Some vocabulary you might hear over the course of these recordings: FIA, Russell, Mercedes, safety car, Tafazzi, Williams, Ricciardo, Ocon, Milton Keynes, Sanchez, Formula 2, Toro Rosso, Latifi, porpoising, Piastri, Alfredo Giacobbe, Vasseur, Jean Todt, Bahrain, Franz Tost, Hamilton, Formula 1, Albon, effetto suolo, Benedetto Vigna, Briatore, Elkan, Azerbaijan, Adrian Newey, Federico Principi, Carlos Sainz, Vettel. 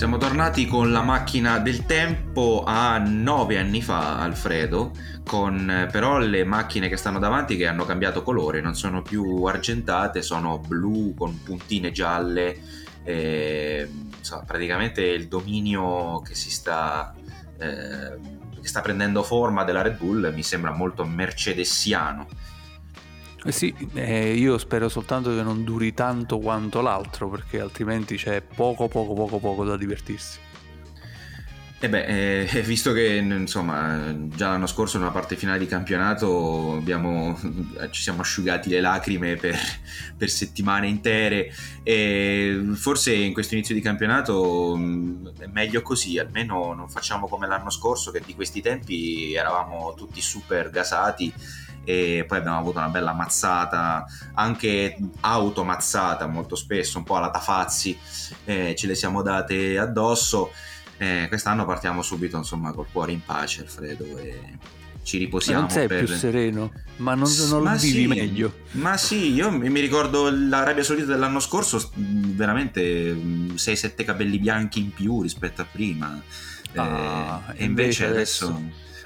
Siamo tornati con la macchina del tempo a 9 anni fa, Alfredo, con però le macchine che stanno davanti che hanno cambiato colore, non sono più argentate, sono blu con puntine gialle, insomma, praticamente il dominio che si sta... che sta prendendo forma della Red Bull mi sembra molto mercedesiano. Io spero soltanto che non duri tanto quanto l'altro, perché altrimenti c'è poco da divertirsi. Visto che insomma già l'anno scorso nella parte finale di campionato ci siamo asciugati le lacrime per settimane intere, e forse in questo inizio di campionato è meglio così, almeno non facciamo come l'anno scorso che di questi tempi eravamo tutti super gasati e poi abbiamo avuto una bella mazzata, anche automazzata molto spesso, un po' alla Tafazzi, ce le siamo date addosso. Quest'anno partiamo subito insomma col cuore in pace, Alfredo, e ci riposiamo. Ma non sei più sereno, ma non lo vivi meglio? Ma sì, io mi ricordo l'Arabia Saudita dell'anno scorso, veramente 6-7 capelli bianchi in più rispetto a prima, e invece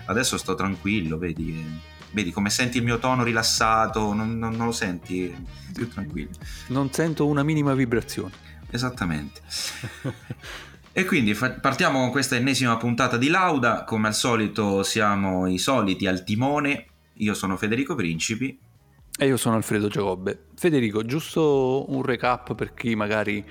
adesso sto tranquillo, vedi come senti il mio tono rislassato, non lo senti, più tranquillo, non sento una minima vibrazione, esattamente. E quindi partiamo con questa ennesima puntata di Lauda. Come al solito siamo i soliti al timone. Io sono Federico Principi. E io sono Alfredo Giacobbe. Federico, giusto un recap per chi magari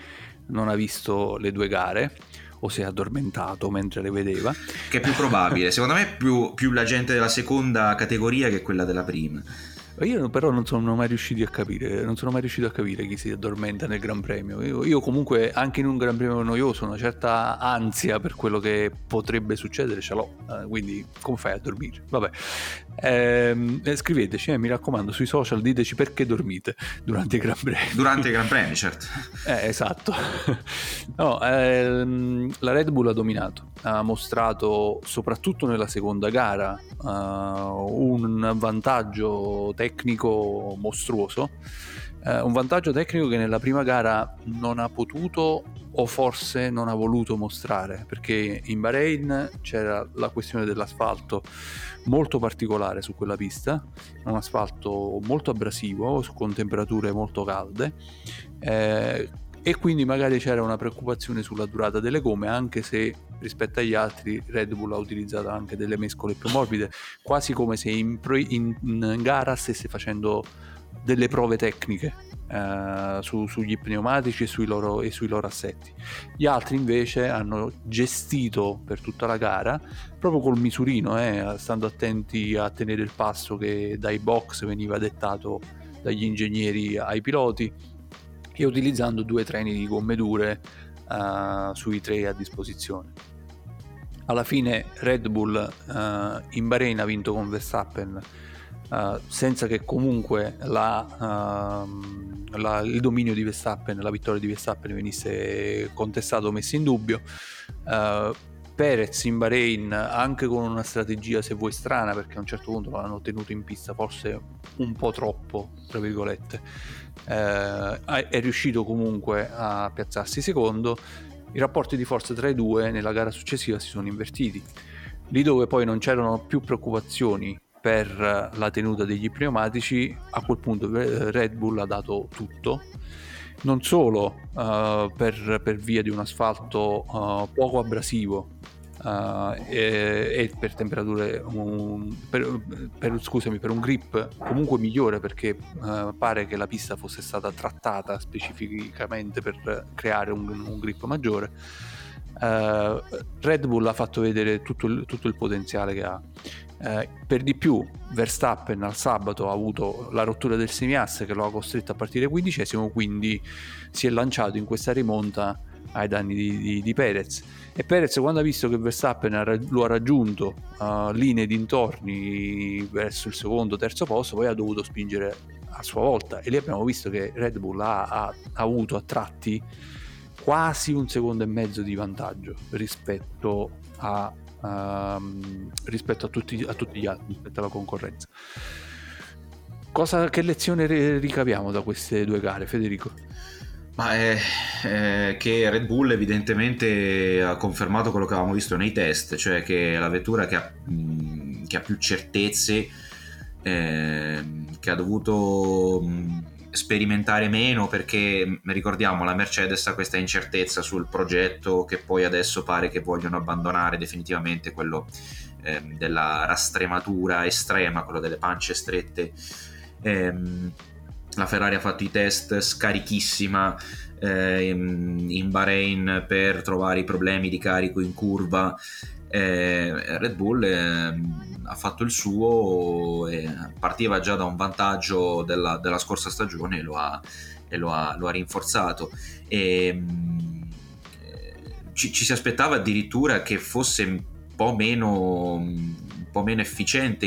non ha visto le due gare o si è addormentato mentre le vedeva. Che è più probabile, secondo me più la gente della seconda categoria che quella della prima. Io però non sono mai riuscito a capire chi si addormenta nel Gran Premio. Io comunque anche in un Gran Premio noioso una certa ansia per quello che potrebbe succedere ce l'ho, quindi come fai a dormire? Vabbè, scriveteci, mi raccomando, sui social diteci perché dormite durante i Gran Premi. Durante i Gran Premi, certo. Esatto. No, la Red Bull ha dominato, ha mostrato soprattutto nella seconda gara un vantaggio tecnico mostruoso, un vantaggio tecnico che nella prima gara non ha potuto o forse non ha voluto mostrare, perché in Bahrain c'era la questione dell'asfalto molto particolare su quella pista, un asfalto molto abrasivo con temperature molto calde, e quindi magari c'era una preoccupazione sulla durata delle gomme, anche se rispetto agli altri Red Bull ha utilizzato anche delle mescole più morbide, quasi come se in gara stesse facendo delle prove tecniche sugli pneumatici e sui loro assetti. Gli altri invece hanno gestito per tutta la gara proprio col misurino, stando attenti a tenere il passo che dai box veniva dettato dagli ingegneri ai piloti, e utilizzando 2 treni di gomme dure sui 3 a disposizione. Alla fine Red Bull in Bahrain ha vinto con Verstappen senza che comunque il dominio di Verstappen, la vittoria di Verstappen venisse contestato o messo in dubbio. Perez in Bahrain, anche con una strategia se vuoi strana, perché a un certo punto l'hanno tenuto in pista forse un po' troppo, tra virgolette, è riuscito comunque a piazzarsi secondo. I rapporti di forza tra i due nella gara successiva si sono invertiti, lì dove poi non c'erano più preoccupazioni per la tenuta degli pneumatici. A quel punto Red Bull ha dato tutto, non solo per via di un asfalto poco abrasivo e per temperature per un grip comunque migliore, perché pare che la pista fosse stata trattata specificamente per creare un grip maggiore. Red Bull ha fatto vedere tutto il potenziale che ha. Per di più Verstappen al sabato ha avuto la rottura del semiasse che lo ha costretto a partire 15esimo, quindi si è lanciato in questa rimonta ai danni di Perez, e Perez, quando ha visto che Verstappen lo ha raggiunto linee dintorni verso il secondo, terzo posto, poi ha dovuto spingere a sua volta, e lì abbiamo visto che Red Bull ha avuto a tratti quasi 1,5 secondi di vantaggio rispetto a tutti gli altri, rispetto alla concorrenza. Che lezione ricaviamo da queste due gare, Federico? Ma è che Red Bull evidentemente ha confermato quello che avevamo visto nei test, cioè che è la vettura che ha più certezze, che ha dovuto sperimentare meno, perché ricordiamo la Mercedes ha questa incertezza sul progetto che poi adesso pare che vogliono abbandonare definitivamente, quello della rastrematura estrema, quello delle pance strette. La Ferrari ha fatto i test scarichissima in Bahrain per trovare i problemi di carico in curva. Red Bull ha fatto il suo, partiva già da un vantaggio della scorsa stagione e lo ha rinforzato. Ci si aspettava addirittura che fosse un po' meno efficiente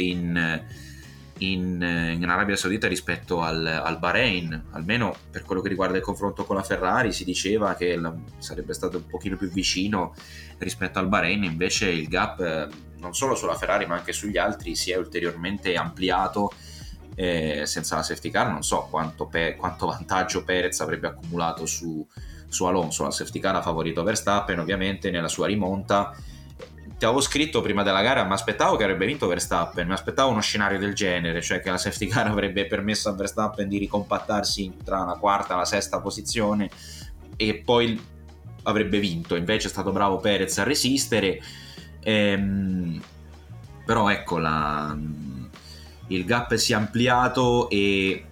in Arabia Saudita rispetto al Bahrain, almeno per quello che riguarda il confronto con la Ferrari. Si diceva che sarebbe stato un pochino più vicino rispetto al Bahrain, invece il gap non solo sulla Ferrari ma anche sugli altri si è ulteriormente ampliato. Senza la safety car non so quanto vantaggio Perez avrebbe accumulato su Alonso. La safety car ha favorito Verstappen ovviamente nella sua rimonta. Ti avevo scritto prima della gara, mi aspettavo che avrebbe vinto Verstappen, mi aspettavo uno scenario del genere, cioè che la safety car avrebbe permesso a Verstappen di ricompattarsi tra la quarta e la sesta posizione e poi avrebbe vinto. Invece è stato bravo Perez a resistere, però ecco il gap si è ampliato e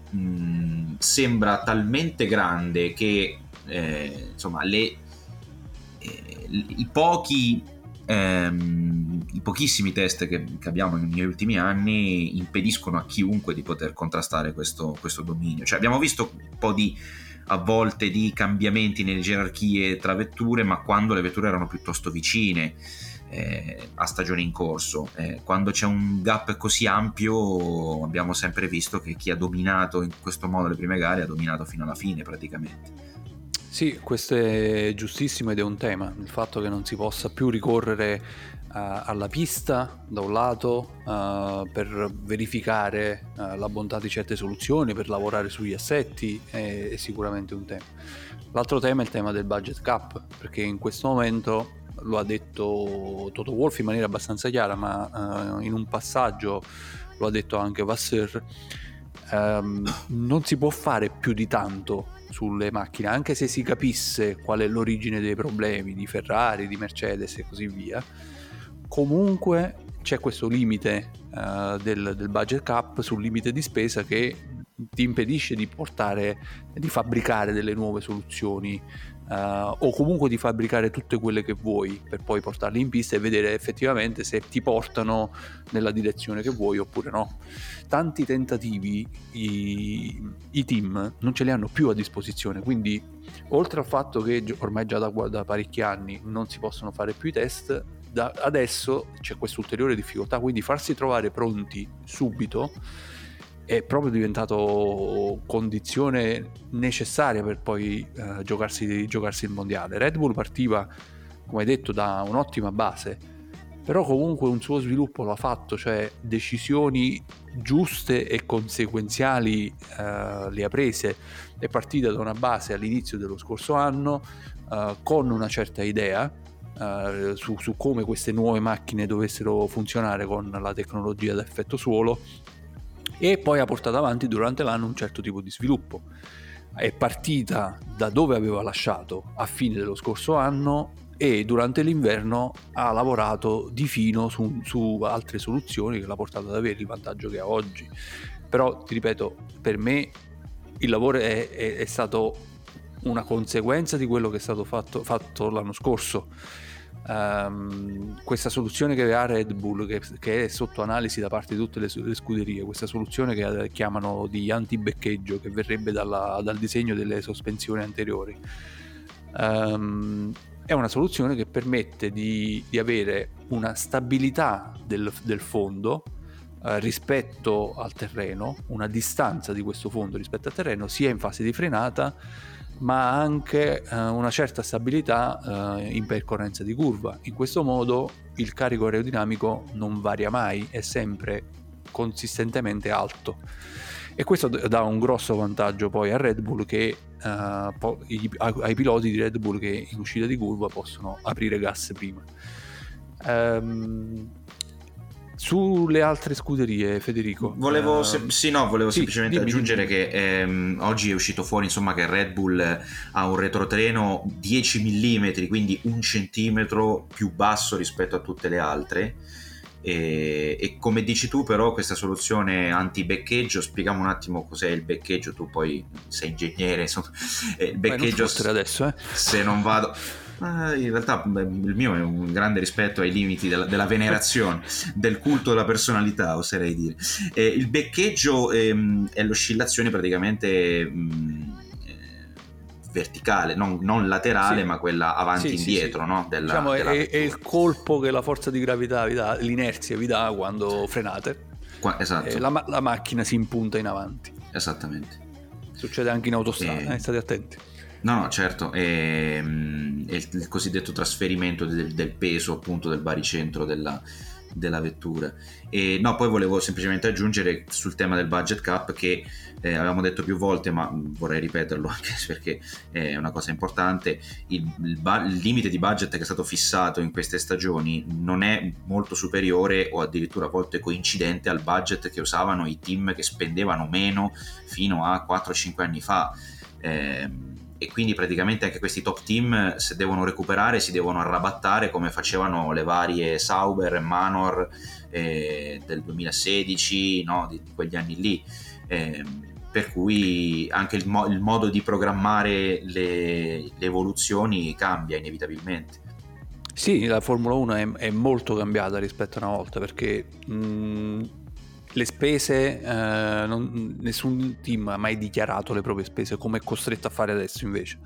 sembra talmente grande che insomma i pochissimi test che abbiamo negli ultimi anni impediscono a chiunque di poter contrastare questo dominio. Cioè abbiamo visto un po' a volte di cambiamenti nelle gerarchie tra vetture, ma quando le vetture erano piuttosto vicine a stagione in corso. Quando c'è un gap così ampio abbiamo sempre visto che chi ha dominato in questo modo le prime gare ha dominato fino alla fine praticamente. Sì, questo è giustissimo ed è un tema, il fatto che non si possa più ricorrere alla pista da un lato per verificare la bontà di certe soluzioni, per lavorare sugli assetti è sicuramente un tema. L'altro tema è il tema del budget cap, perché in questo momento, lo ha detto Toto Wolff in maniera abbastanza chiara, ma in un passaggio lo ha detto anche Vasseur, non si può fare più di tanto sulle macchine, anche se si capisse qual è l'origine dei problemi di Ferrari, di Mercedes e così via. Comunque c'è questo limite del budget cap, sul limite di spesa, che ti impedisce di fabbricare delle nuove soluzioni o comunque di fabbricare tutte quelle che vuoi per poi portarle in pista e vedere effettivamente se ti portano nella direzione che vuoi oppure no. Tanti tentativi i team non ce li hanno più a disposizione, quindi oltre al fatto che ormai già da parecchi anni non si possono fare più i test, adesso c'è questa ulteriore difficoltà, quindi farsi trovare pronti subito è proprio diventato condizione necessaria per poi giocarsi il mondiale. Red Bull partiva, come hai detto, da un'ottima base, però comunque un suo sviluppo lo ha fatto, cioè decisioni giuste e conseguenziali le ha prese. È partita da una base all'inizio dello scorso anno con una certa idea su come queste nuove macchine dovessero funzionare con la tecnologia ad effetto suolo, e poi ha portato avanti durante l'anno un certo tipo di sviluppo. È partita da dove aveva lasciato a fine dello scorso anno e durante l'inverno ha lavorato di fino su altre soluzioni che l'ha portato ad avere il vantaggio che ha oggi. Però ti ripeto, per me il lavoro è stato una conseguenza di quello che è stato fatto l'anno scorso. Questa soluzione che aveva Red Bull, che è sotto analisi da parte di tutte le scuderie, questa soluzione che chiamano di antibeccheggio, che verrebbe dal disegno delle sospensioni anteriori, è una soluzione che permette di avere una stabilità del fondo rispetto al terreno, una distanza di questo fondo rispetto al terreno sia in fase di frenata ma anche una certa stabilità in percorrenza di curva. In questo modo il carico aerodinamico non varia mai, è sempre consistentemente alto, e questo dà un grosso vantaggio poi a Red Bull che ai piloti di Red Bull che in uscita di curva possono aprire gas prima. Sulle altre scuderie, Federico, volevo semplicemente aggiungere che oggi è uscito fuori insomma che Red Bull ha un retrotreno 10 mm, quindi un centimetro più basso rispetto a tutte le altre, e come dici tu però questa soluzione anti-beccheggio, spieghiamo un attimo cos'è il beccheggio, tu poi sei ingegnere insomma. Il beccheggio se non vado in realtà il mio è un grande rispetto ai limiti della venerazione, del culto della personalità oserei dire. Il beccheggio è l'oscillazione praticamente verticale, non laterale, sì, ma quella avanti e indietro, sì, sì. No? Diciamo è il colpo che la forza di gravità vi dà, l'inerzia vi dà quando frenate. Esatto. La macchina si impunta in avanti. Esattamente. Succede anche in autostrada, state attenti. No, certo, è il cosiddetto trasferimento del peso appunto del baricentro della vettura. E no, poi volevo semplicemente aggiungere sul tema del budget cap che avevamo detto più volte, ma vorrei ripeterlo anche perché è una cosa importante. Il limite di budget che è stato fissato in queste stagioni non è molto superiore o addirittura a volte coincidente al budget che usavano i team che spendevano meno fino a 4-5 anni fa. E quindi praticamente anche questi top team, se devono recuperare, si devono arrabattare come facevano le varie Sauber, Manor del 2016, no? di quegli anni lì, per cui anche il modo di programmare le evoluzioni cambia inevitabilmente. Sì, la Formula 1 è molto cambiata rispetto a una volta, perché le spese, nessun team ha mai dichiarato le proprie spese come è costretto a fare adesso invece,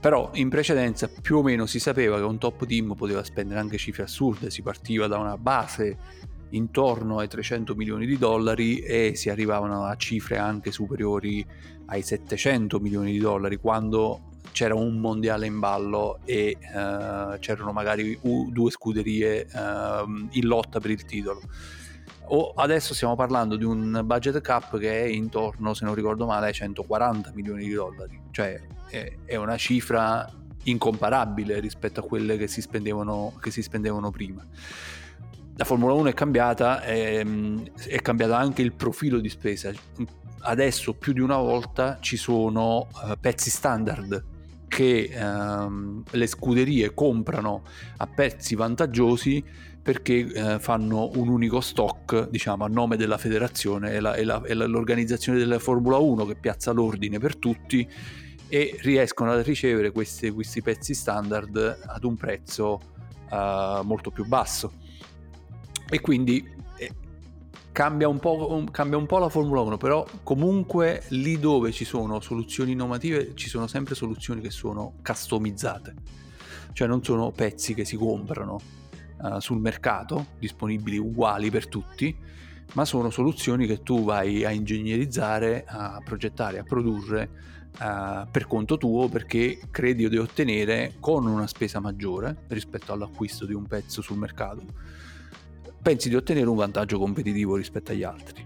però in precedenza più o meno si sapeva che un top team poteva spendere anche cifre assurde, si partiva da una base intorno ai $300 milioni e si arrivavano a cifre anche superiori ai $700 milioni quando c'era un mondiale in ballo e c'erano magari due scuderie in lotta per il titolo. Adesso stiamo parlando di un budget cap che è intorno, se non ricordo male, ai $140 milioni, cioè è una cifra incomparabile rispetto a quelle che si spendevano prima. La Formula 1 è cambiata, è cambiato anche il profilo di spesa. Adesso più di una volta ci sono pezzi standard che le scuderie comprano a prezzi vantaggiosi perché fanno un unico stock, diciamo, a nome della federazione e l'organizzazione della Formula 1 che piazza l'ordine per tutti, e riescono a ricevere questi pezzi standard ad un prezzo molto più basso, e quindi cambia un po' la Formula 1, però comunque lì dove ci sono soluzioni innovative ci sono sempre soluzioni che sono customizzate, cioè non sono pezzi che si comprano sul mercato disponibili uguali per tutti, ma sono soluzioni che tu vai a ingegnerizzare, a progettare, a produrre per conto tuo, perché credi di ottenere con una spesa maggiore rispetto all'acquisto di un pezzo sul mercato, pensi di ottenere un vantaggio competitivo rispetto agli altri.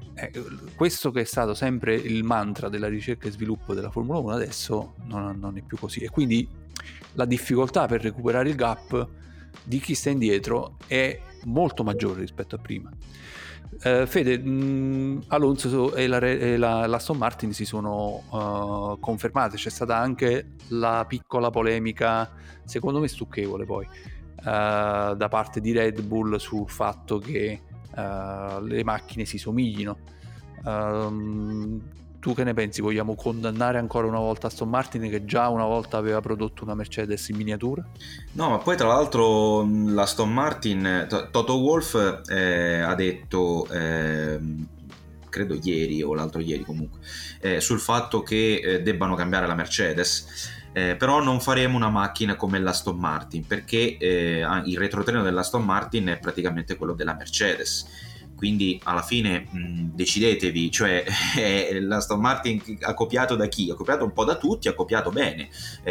Questo che è stato sempre il mantra della ricerca e sviluppo della Formula 1 adesso non è più così, e quindi la difficoltà per recuperare il gap di chi sta indietro è molto maggiore rispetto a prima. Fede, Alonso e l'Aston Martin si sono confermate, c'è stata anche la piccola polemica, secondo me stucchevole poi, da parte di Red Bull sul fatto che le macchine si somiglino. Tu che ne pensi? Vogliamo condannare ancora una volta Aston Martin, che già una volta aveva prodotto una Mercedes in miniatura? No, ma poi tra l'altro l'Aston Martin, Toto Wolff ha detto, credo ieri o l'altro ieri comunque, sul fatto che debbano cambiare la Mercedes, però non faremo una macchina come l'Aston Martin, perché il retrotreno dell'Aston Martin è praticamente quello della Mercedes. Quindi alla fine decidetevi, cioè l'Aston Martin ha copiato da chi? Ha copiato un po' da tutti, ha copiato bene,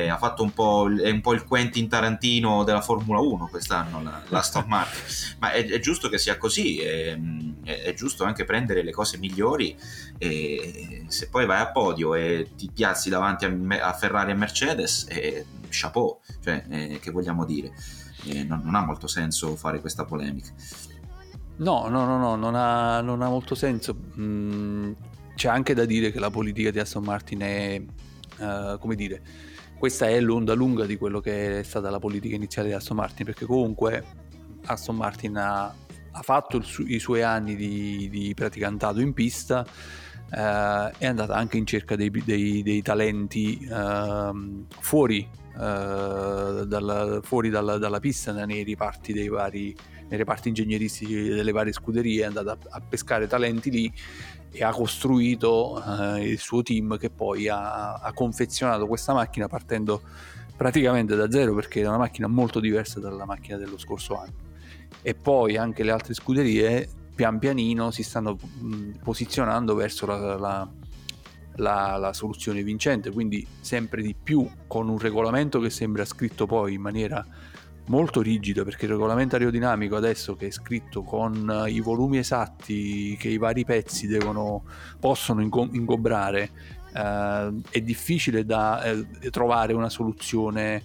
ha fatto un po' il Quentin Tarantino della Formula 1 quest'anno l'Aston Martin, ma è giusto che sia così, è giusto anche prendere le cose migliori, e se poi vai a podio e ti piazzi davanti a Ferrari e Mercedes, chapeau, cioè, che vogliamo dire, non ha molto senso fare questa polemica. No, non ha molto senso. C'è anche da dire che la politica di Aston Martin è, come dire, questa è l'onda lunga di quello che è stata la politica iniziale di Aston Martin, perché comunque Aston Martin ha fatto i suoi anni di praticantato in pista, è andata anche in cerca dei talenti fuori dalla pista, nei riparti nei reparti ingegneristici delle varie scuderie, è andata a pescare talenti lì e ha costruito il suo team, che poi ha confezionato questa macchina partendo praticamente da zero, perché era una macchina molto diversa dalla macchina dello scorso anno. E poi anche le altre scuderie pian pianino si stanno posizionando verso la soluzione vincente, quindi sempre di più, con un regolamento che sembra scritto poi in maniera molto rigido, perché il regolamento aerodinamico adesso, che è scritto con i volumi esatti che i vari pezzi possono ingombrare, è difficile da trovare una soluzione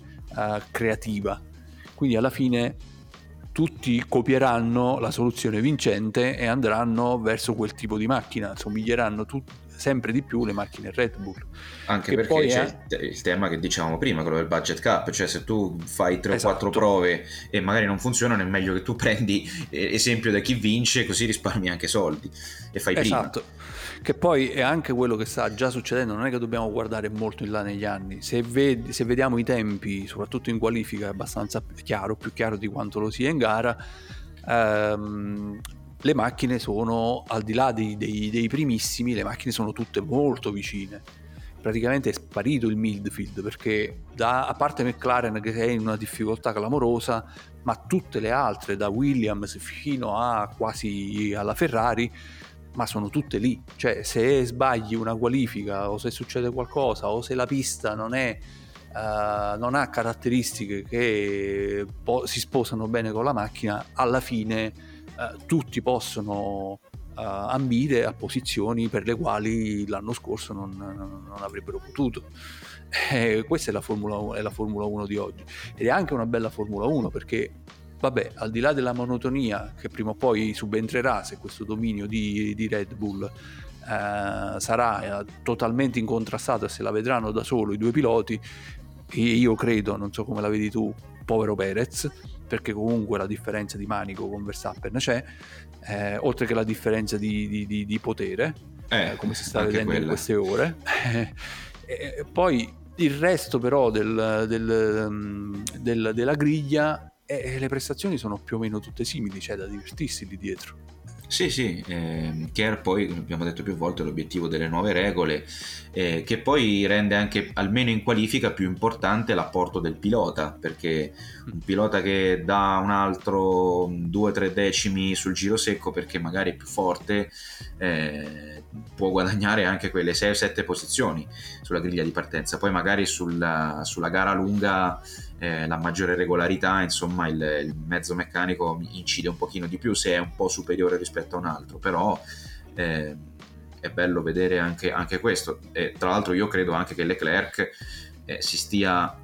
creativa. Quindi alla fine tutti copieranno la soluzione vincente e andranno verso quel tipo di macchina, somiglieranno sempre di più le macchine Red Bull, anche perché poi c'è il tema che dicevamo prima, quello del budget cap, cioè se tu fai 3 o 4 prove e magari non funzionano, è meglio che tu prendi esempio da chi vince, così risparmi anche soldi e fai prima. Che poi è anche quello che sta già succedendo, non è che dobbiamo guardare molto in là negli anni, se vediamo i tempi soprattutto in qualifica è abbastanza chiaro, più chiaro di quanto lo sia in gara, le macchine sono, al di là dei primissimi, le macchine sono tutte molto vicine. Praticamente è sparito il midfield, perché a parte McLaren, che è in una difficoltà clamorosa, ma tutte le altre, da Williams fino a quasi alla Ferrari, ma sono tutte lì. Cioè, se sbagli una qualifica, o se succede qualcosa, o se la pista non ha caratteristiche che si sposano bene con la macchina, alla fine tutti possono ambire a posizioni per le quali l'anno scorso non avrebbero potuto. Questa è la Formula 1 di oggi, ed è anche una bella Formula 1, perché vabbè, al di là della monotonia che prima o poi subentrerà, se questo dominio di Red Bull sarà totalmente incontrastato e se la vedranno da solo i due piloti, e io credo, non so come la vedi tu, povero Perez, perché comunque la differenza di manico con Verstappen c'è, oltre che la differenza di potere, come si sta vedendo in queste ore. Poi il resto però della griglia, le prestazioni sono più o meno tutte simili, c'è da divertirsi lì dietro. Sì, che poi abbiamo detto più volte l'obiettivo delle nuove regole, che poi rende anche, almeno in qualifica, più importante l'apporto del pilota, perché un pilota che dà un altro 2-3 decimi sul giro secco perché magari è più forte, può guadagnare anche quelle 6-7 posizioni sulla griglia di partenza. Poi magari sulla gara lunga, la maggiore regolarità, insomma, il mezzo meccanico incide un pochino di più se è un po' superiore rispetto a un altro, però è bello vedere anche questo. E tra l'altro io credo anche che Leclerc si stia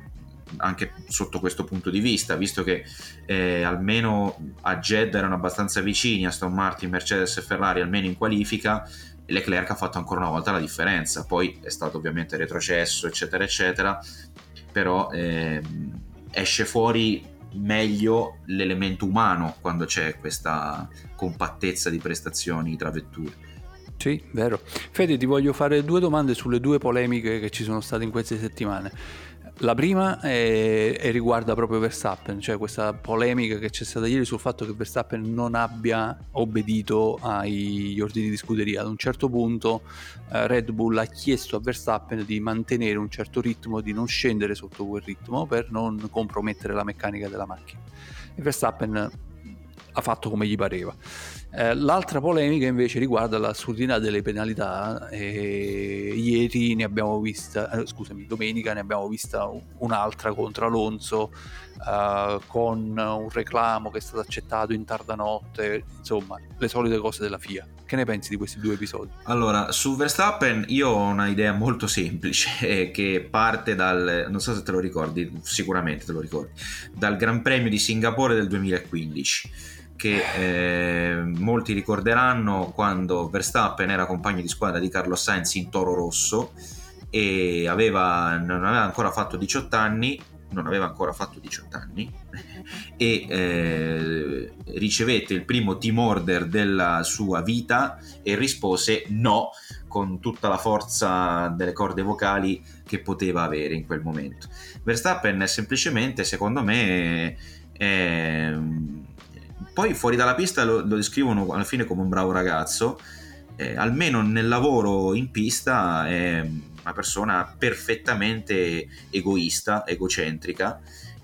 anche sotto questo punto di vista, visto che almeno a Jeddah erano abbastanza vicini Aston Martin, Mercedes e Ferrari, almeno in qualifica. Leclerc ha fatto ancora una volta la differenza, poi è stato ovviamente retrocesso eccetera eccetera, però esce fuori meglio l'elemento umano quando c'è questa compattezza di prestazioni tra vetture. Sì, vero. Fede, ti voglio fare 2 domande sulle 2 polemiche che ci sono state in queste settimane. La prima riguarda proprio Verstappen, cioè questa polemica che c'è stata ieri sul fatto che Verstappen non abbia obbedito agli ordini di scuderia. Ad un certo punto Red Bull ha chiesto a Verstappen di mantenere un certo ritmo, di non scendere sotto quel ritmo per non compromettere la meccanica della macchina, e Verstappen ha fatto come gli pareva. L'altra polemica invece riguarda l'assurdità delle penalità. Ieri ne abbiamo vista, domenica ne abbiamo vista un'altra contro Alonso, con un reclamo che è stato accettato in tarda notte, insomma le solite cose della FIA. Che ne pensi di questi due episodi? Allora, su Verstappen io ho una idea molto semplice che parte dal, non so se te lo ricordi, sicuramente te lo ricordi, dal Gran Premio di Singapore del 2015, che molti ricorderanno, quando Verstappen era compagno di squadra di Carlos Sainz in Toro Rosso e non aveva ancora fatto 18 anni, e ricevette il primo team order della sua vita e rispose no con tutta la forza delle corde vocali che poteva avere in quel momento. Verstappen è semplicemente, secondo me, poi fuori dalla pista lo descrivono alla fine come un bravo ragazzo, almeno nel lavoro in pista è una persona perfettamente egoista, egocentrica,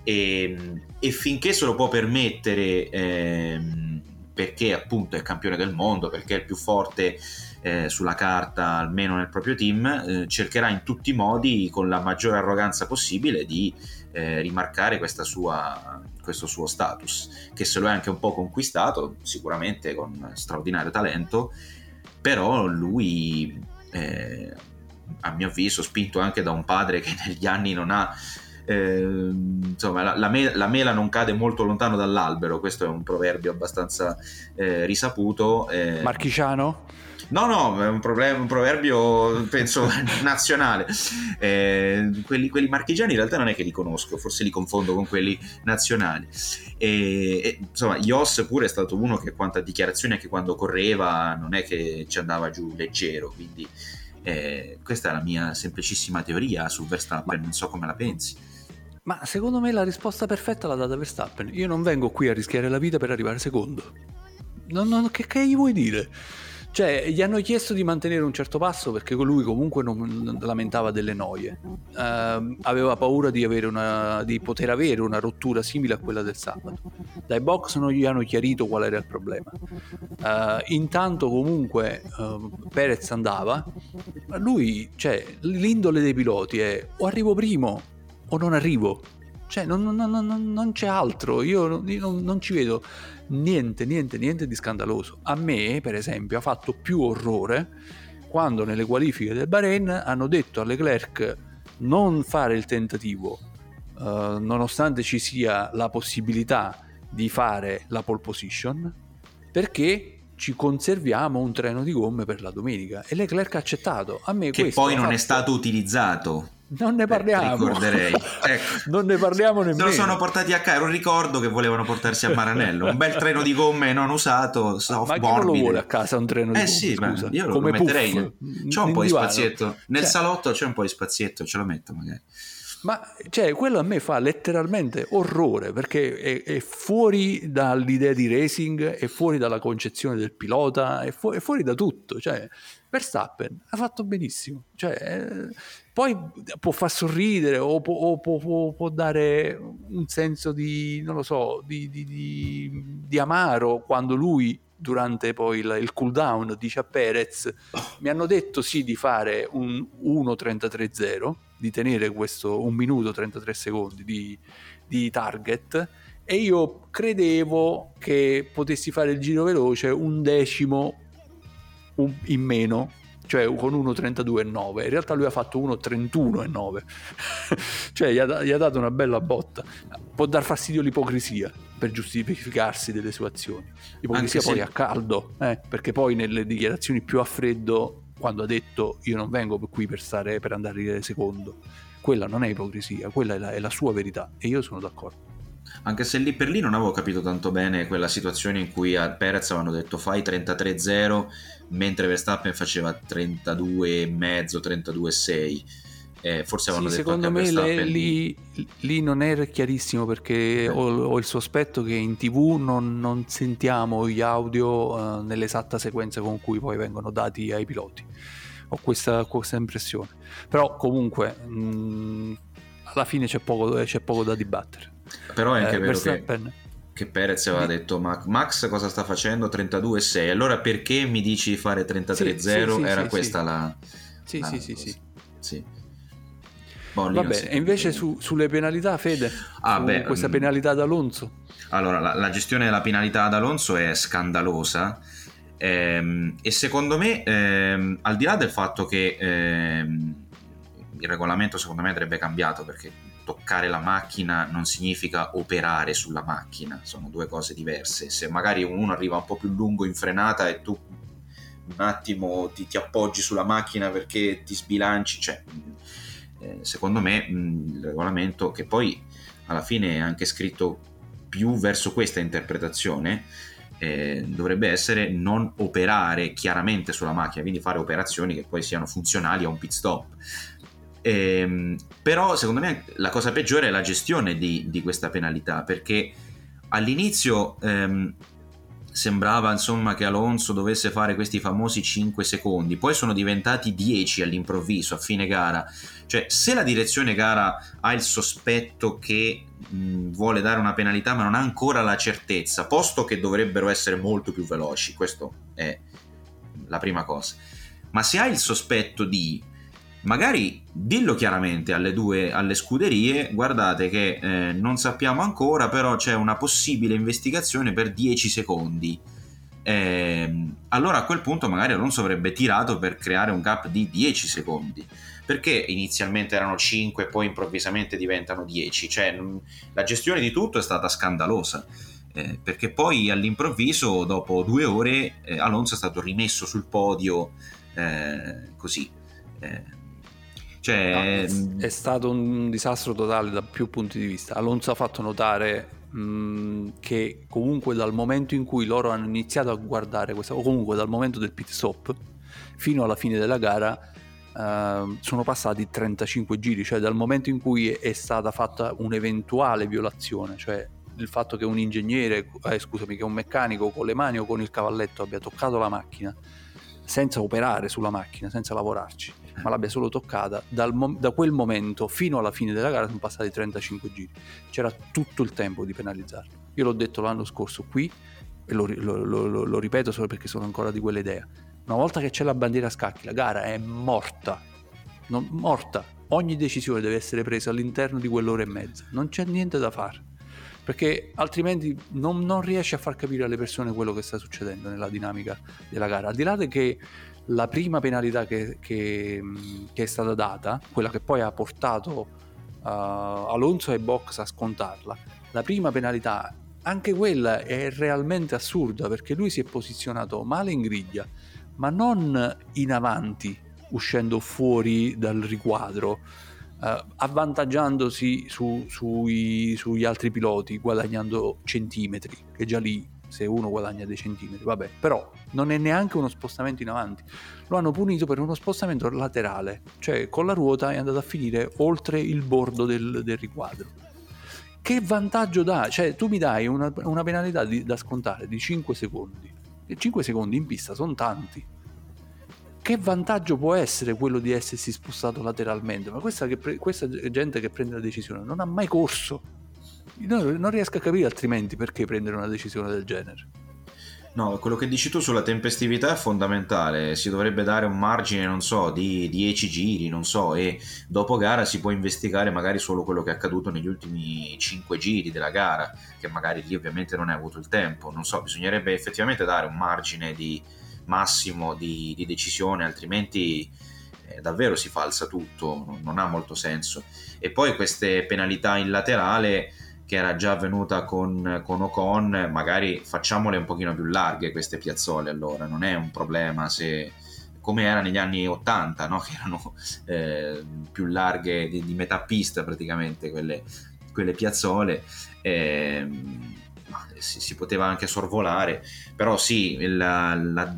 e finché se lo può permettere, perché appunto è campione del mondo, perché è il più forte sulla carta almeno nel proprio team, cercherà in tutti i modi, con la maggiore arroganza possibile, di rimarcare questo suo status, che se lo è anche un po' conquistato sicuramente con straordinario talento, però lui, a mio avviso, spinto anche da un padre che negli anni non ha, insomma, la mela non cade molto lontano dall'albero, questo è un proverbio abbastanza risaputo, marchigiano? No, è un proverbio penso nazionale. Quelli marchigiani in realtà non è che li conosco, forse li confondo con quelli nazionali. Insomma, Jos pure è stato uno che, quanto a dichiarazione, che quando correva non è che ci andava giù leggero, quindi questa è la mia semplicissima teoria su Verstappen. Non so come la pensi. Ma secondo me la risposta perfetta l'ha data Verstappen. Io non vengo qui a rischiare la vita per arrivare secondo. No, che gli vuoi dire? Cioè, gli hanno chiesto di mantenere un certo passo perché lui comunque non lamentava delle noie, aveva paura di poter avere una rottura simile a quella del sabato. Dai box non gli hanno chiarito qual era il problema. Intanto comunque Perez andava, ma lui, cioè, l'indole dei piloti è o arrivo primo o non arrivo. Cioè non c'è altro, io non ci vedo niente di scandaloso. A me, per esempio, ha fatto più orrore quando nelle qualifiche del Bahrain hanno detto a Leclerc non fare il tentativo, nonostante ci sia la possibilità di fare la pole position, perché ci conserviamo un treno di gomme per la domenica, e Leclerc ha accettato. A me che poi non è stato utilizzato. Non ne parliamo, ecco. Non ne parliamo nemmeno. Se lo sono portati a casa. Un ricordo che volevano portarsi a Maranello, un bel treno di gomme non usato, soft, morbido. Ma chi non lo vuole a casa un treno di gomme? Sì, io lo metterei. C'è un po' di spazietto nel salotto, c'è un po' di spazietto, ce lo metto magari. Ma cioè, quello a me fa letteralmente orrore, perché è fuori dall'idea di racing, è fuori dalla concezione del pilota, è fuori da tutto. Cioè, Verstappen ha fatto benissimo, cioè, poi può far sorridere o può dare un senso di, non lo so, di amaro, quando lui durante poi il cool down dice a Perez: mi hanno detto sì di fare un 1.33.0, di tenere questo 1 minuto 33 secondi di target, e io credevo che potessi fare il giro veloce un decimo in meno, cioè con 1.32.9. In realtà lui ha fatto 1.31.9 cioè gli ha dato una bella botta. Può dar fastidio l'ipocrisia per giustificarsi delle sue azioni, l'ipocrisia poi a caldo, perché poi nelle dichiarazioni più a freddo, quando ha detto io non vengo qui per andare secondo, quella non è ipocrisia, quella è la sua verità, e io sono d'accordo. Anche se lì per lì non avevo capito tanto bene quella situazione in cui a Perez avevano detto fai 33-0 mentre Verstappen faceva 32,5, 32,6. Forse avevano detto secondo anche me Verstappen lì non era chiarissimo, perché ho il sospetto che in TV non sentiamo gli audio nell'esatta sequenza con cui poi vengono dati ai piloti. Ho questa impressione, però comunque alla fine c'è poco da dibattere. Però è anche vero che che Perez aveva detto: ma Max cosa sta facendo? 32,6, allora perché mi dici di fare 33,0? Era questa la Bonlino, vabbè, sì. E invece sulle penalità, Fede, questa penalità ad Alonso. Allora, la gestione della penalità ad Alonso è scandalosa, e secondo me, al di là del fatto che il regolamento secondo me andrebbe cambiato, perché toccare la macchina non significa operare sulla macchina, sono due cose diverse. Se magari uno arriva un po' più lungo in frenata e tu un attimo ti appoggi sulla macchina perché ti sbilanci, cioè... secondo me il regolamento, che poi alla fine è anche scritto più verso questa interpretazione, dovrebbe essere non operare chiaramente sulla macchina, quindi fare operazioni che poi siano funzionali a un pit stop. Però secondo me la cosa peggiore è la gestione di questa penalità, perché all'inizio sembrava insomma che Alonso dovesse fare questi famosi 5 secondi, poi sono diventati 10 all'improvviso a fine gara. Cioè, se la direzione gara ha il sospetto che vuole dare una penalità ma non ha ancora la certezza, posto che dovrebbero essere molto più veloci, questo è la prima cosa, ma se hai il sospetto di, magari dillo chiaramente alle scuderie: guardate che non sappiamo ancora, però c'è una possibile investigazione per 10 secondi. Allora a quel punto magari Alonso avrebbe tirato per creare un gap di 10 secondi, perché inizialmente erano 5 e poi improvvisamente diventano 10. Cioè, la gestione di tutto è stata scandalosa, perché poi all'improvviso, dopo 2 ore, Alonso è stato rimesso sul podio così. Cioè, no, è stato un disastro totale da più punti di vista. Alonso ha fatto notare che comunque dal momento in cui loro hanno iniziato a guardare questa, o comunque dal momento del pit stop fino alla fine della gara, sono passati 35 giri, cioè dal momento in cui è stata fatta un'eventuale violazione, cioè il fatto che un ingegnere, che un meccanico con le mani o con il cavalletto abbia toccato la macchina senza operare sulla macchina, senza lavorarci, ma l'abbia solo toccata, da quel momento fino alla fine della gara sono passati 35 giri, c'era tutto il tempo di penalizzarlo. Io l'ho detto l'anno scorso qui e lo ripeto solo perché sono ancora di quell'idea: una volta che c'è la bandiera a scacchi, la gara è morta. Ogni decisione deve essere presa all'interno di quell'ora e mezza, non c'è niente da fare, perché altrimenti non riesce a far capire alle persone quello che sta succedendo nella dinamica della gara. Al di là che la prima penalità che è stata data, quella che poi ha portato Alonso e Box a scontarla, la prima penalità, anche quella è realmente assurda, perché lui si è posizionato male in griglia, ma non in avanti, uscendo fuori dal riquadro, avvantaggiandosi sugli altri piloti, guadagnando centimetri, che già lì, se uno guadagna dei centimetri, vabbè, però non è neanche uno spostamento in avanti. Lo hanno punito per uno spostamento laterale, cioè con la ruota è andato a finire oltre il bordo del riquadro. Che vantaggio dà? Cioè, tu mi dai una penalità da scontare di 5 secondi, e 5 secondi in pista sono tanti. Che vantaggio può essere quello di essersi spostato lateralmente? Ma questa gente che prende la decisione non ha mai corso. Io non riesco a capire altrimenti perché prendere una decisione del genere. No, quello che dici tu sulla tempestività è fondamentale. Si dovrebbe dare un margine, non so, di 10 giri, non so, e dopo gara si può investigare magari solo quello che è accaduto negli ultimi 5 giri della gara, che magari lì ovviamente non hai avuto il tempo. Non so, bisognerebbe effettivamente dare un margine di massimo di decisione, altrimenti davvero si falsa tutto, non ha molto senso. E poi queste penalità in laterale, che era già avvenuta con Ocon, magari facciamole un pochino più larghe queste piazzole, allora non è un problema, se come era negli anni 80, no? Che erano più larghe di metà pista praticamente quelle piazzole, si poteva anche sorvolare. Però sì, la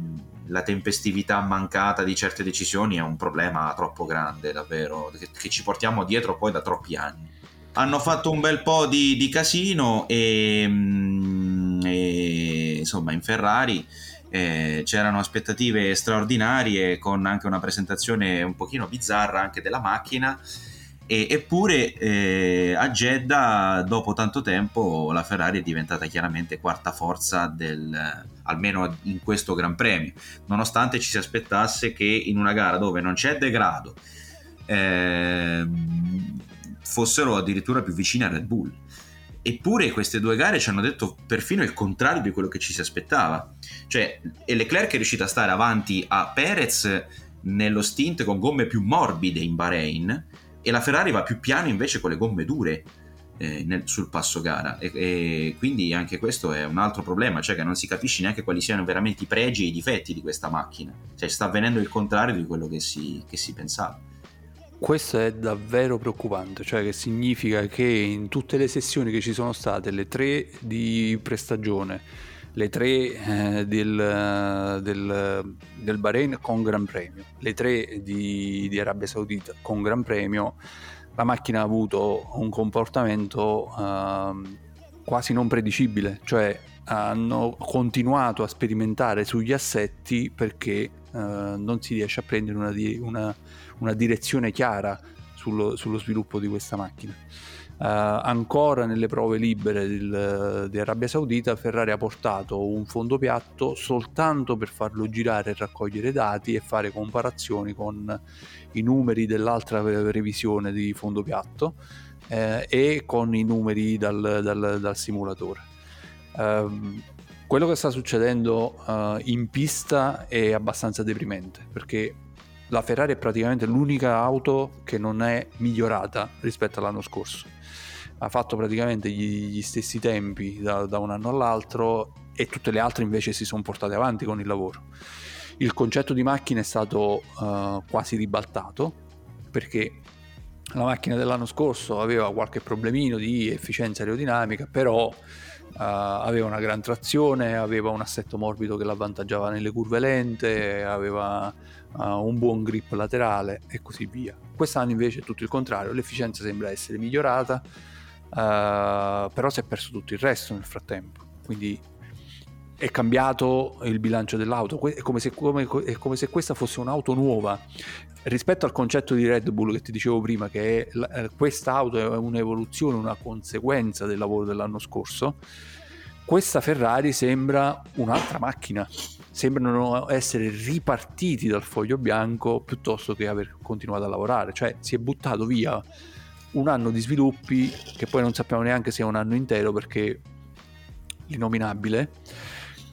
tempestività mancata di certe decisioni è un problema troppo grande davvero, che ci portiamo dietro poi da troppi anni. Hanno fatto un bel po' di casino e insomma in Ferrari c'erano aspettative straordinarie, con anche una presentazione un pochino bizzarra anche della macchina, Eppure a Jeddah, dopo tanto tempo, la Ferrari è diventata chiaramente quarta forza almeno in questo Gran Premio, nonostante ci si aspettasse che in una gara dove non c'è degrado fossero addirittura più vicine a Red Bull. Eppure queste due gare ci hanno detto perfino il contrario di quello che ci si aspettava, cioè Leclerc è riuscito a stare avanti a Perez nello stint con gomme più morbide in Bahrain, e la Ferrari va più piano invece con le gomme dure sul passo gara, e quindi anche questo è un altro problema, cioè che non si capisce neanche quali siano veramente i pregi e i difetti di questa macchina, cioè sta avvenendo il contrario di quello che si pensava. Questo è davvero preoccupante, cioè che significa che in tutte le sessioni che ci sono state, le tre di prestagione, le tre del Bahrain con Gran Premio, le tre di Arabia Saudita con Gran Premio, la macchina ha avuto un comportamento quasi non predicibile, cioè hanno continuato a sperimentare sugli assetti perché non si riesce a prendere una direzione chiara sullo sviluppo di questa macchina. Ancora nelle prove libere di Arabia Saudita, Ferrari ha portato un fondo piatto soltanto per farlo girare e raccogliere dati e fare comparazioni con i numeri dell'altra revisione di fondo piatto e con i numeri dal simulatore. Quello che sta succedendo in pista è abbastanza deprimente, perché la Ferrari è praticamente l'unica auto che non è migliorata rispetto all'anno scorso. Ha fatto praticamente gli stessi tempi da un anno all'altro, e tutte le altre invece si sono portate avanti con il lavoro. Il concetto di macchina è stato quasi ribaltato, perché la macchina dell'anno scorso aveva qualche problemino di efficienza aerodinamica, però aveva una gran trazione, aveva un assetto morbido che l'avvantaggiava nelle curve lente, aveva un buon grip laterale e così via. Quest'anno invece è tutto il contrario, l'efficienza sembra essere migliorata, però si è perso tutto il resto nel frattempo, quindi è cambiato il bilancio dell'auto. È come se questa fosse un'auto nuova rispetto al concetto di Red Bull che ti dicevo prima, che questa auto è un'evoluzione, una conseguenza del lavoro dell'anno scorso. Questa Ferrari sembra un'altra macchina, sembrano essere ripartiti dal foglio bianco piuttosto che aver continuato a lavorare, cioè si è buttato via un anno di sviluppi che poi non sappiamo neanche se è un anno intero, perché l'innominabile,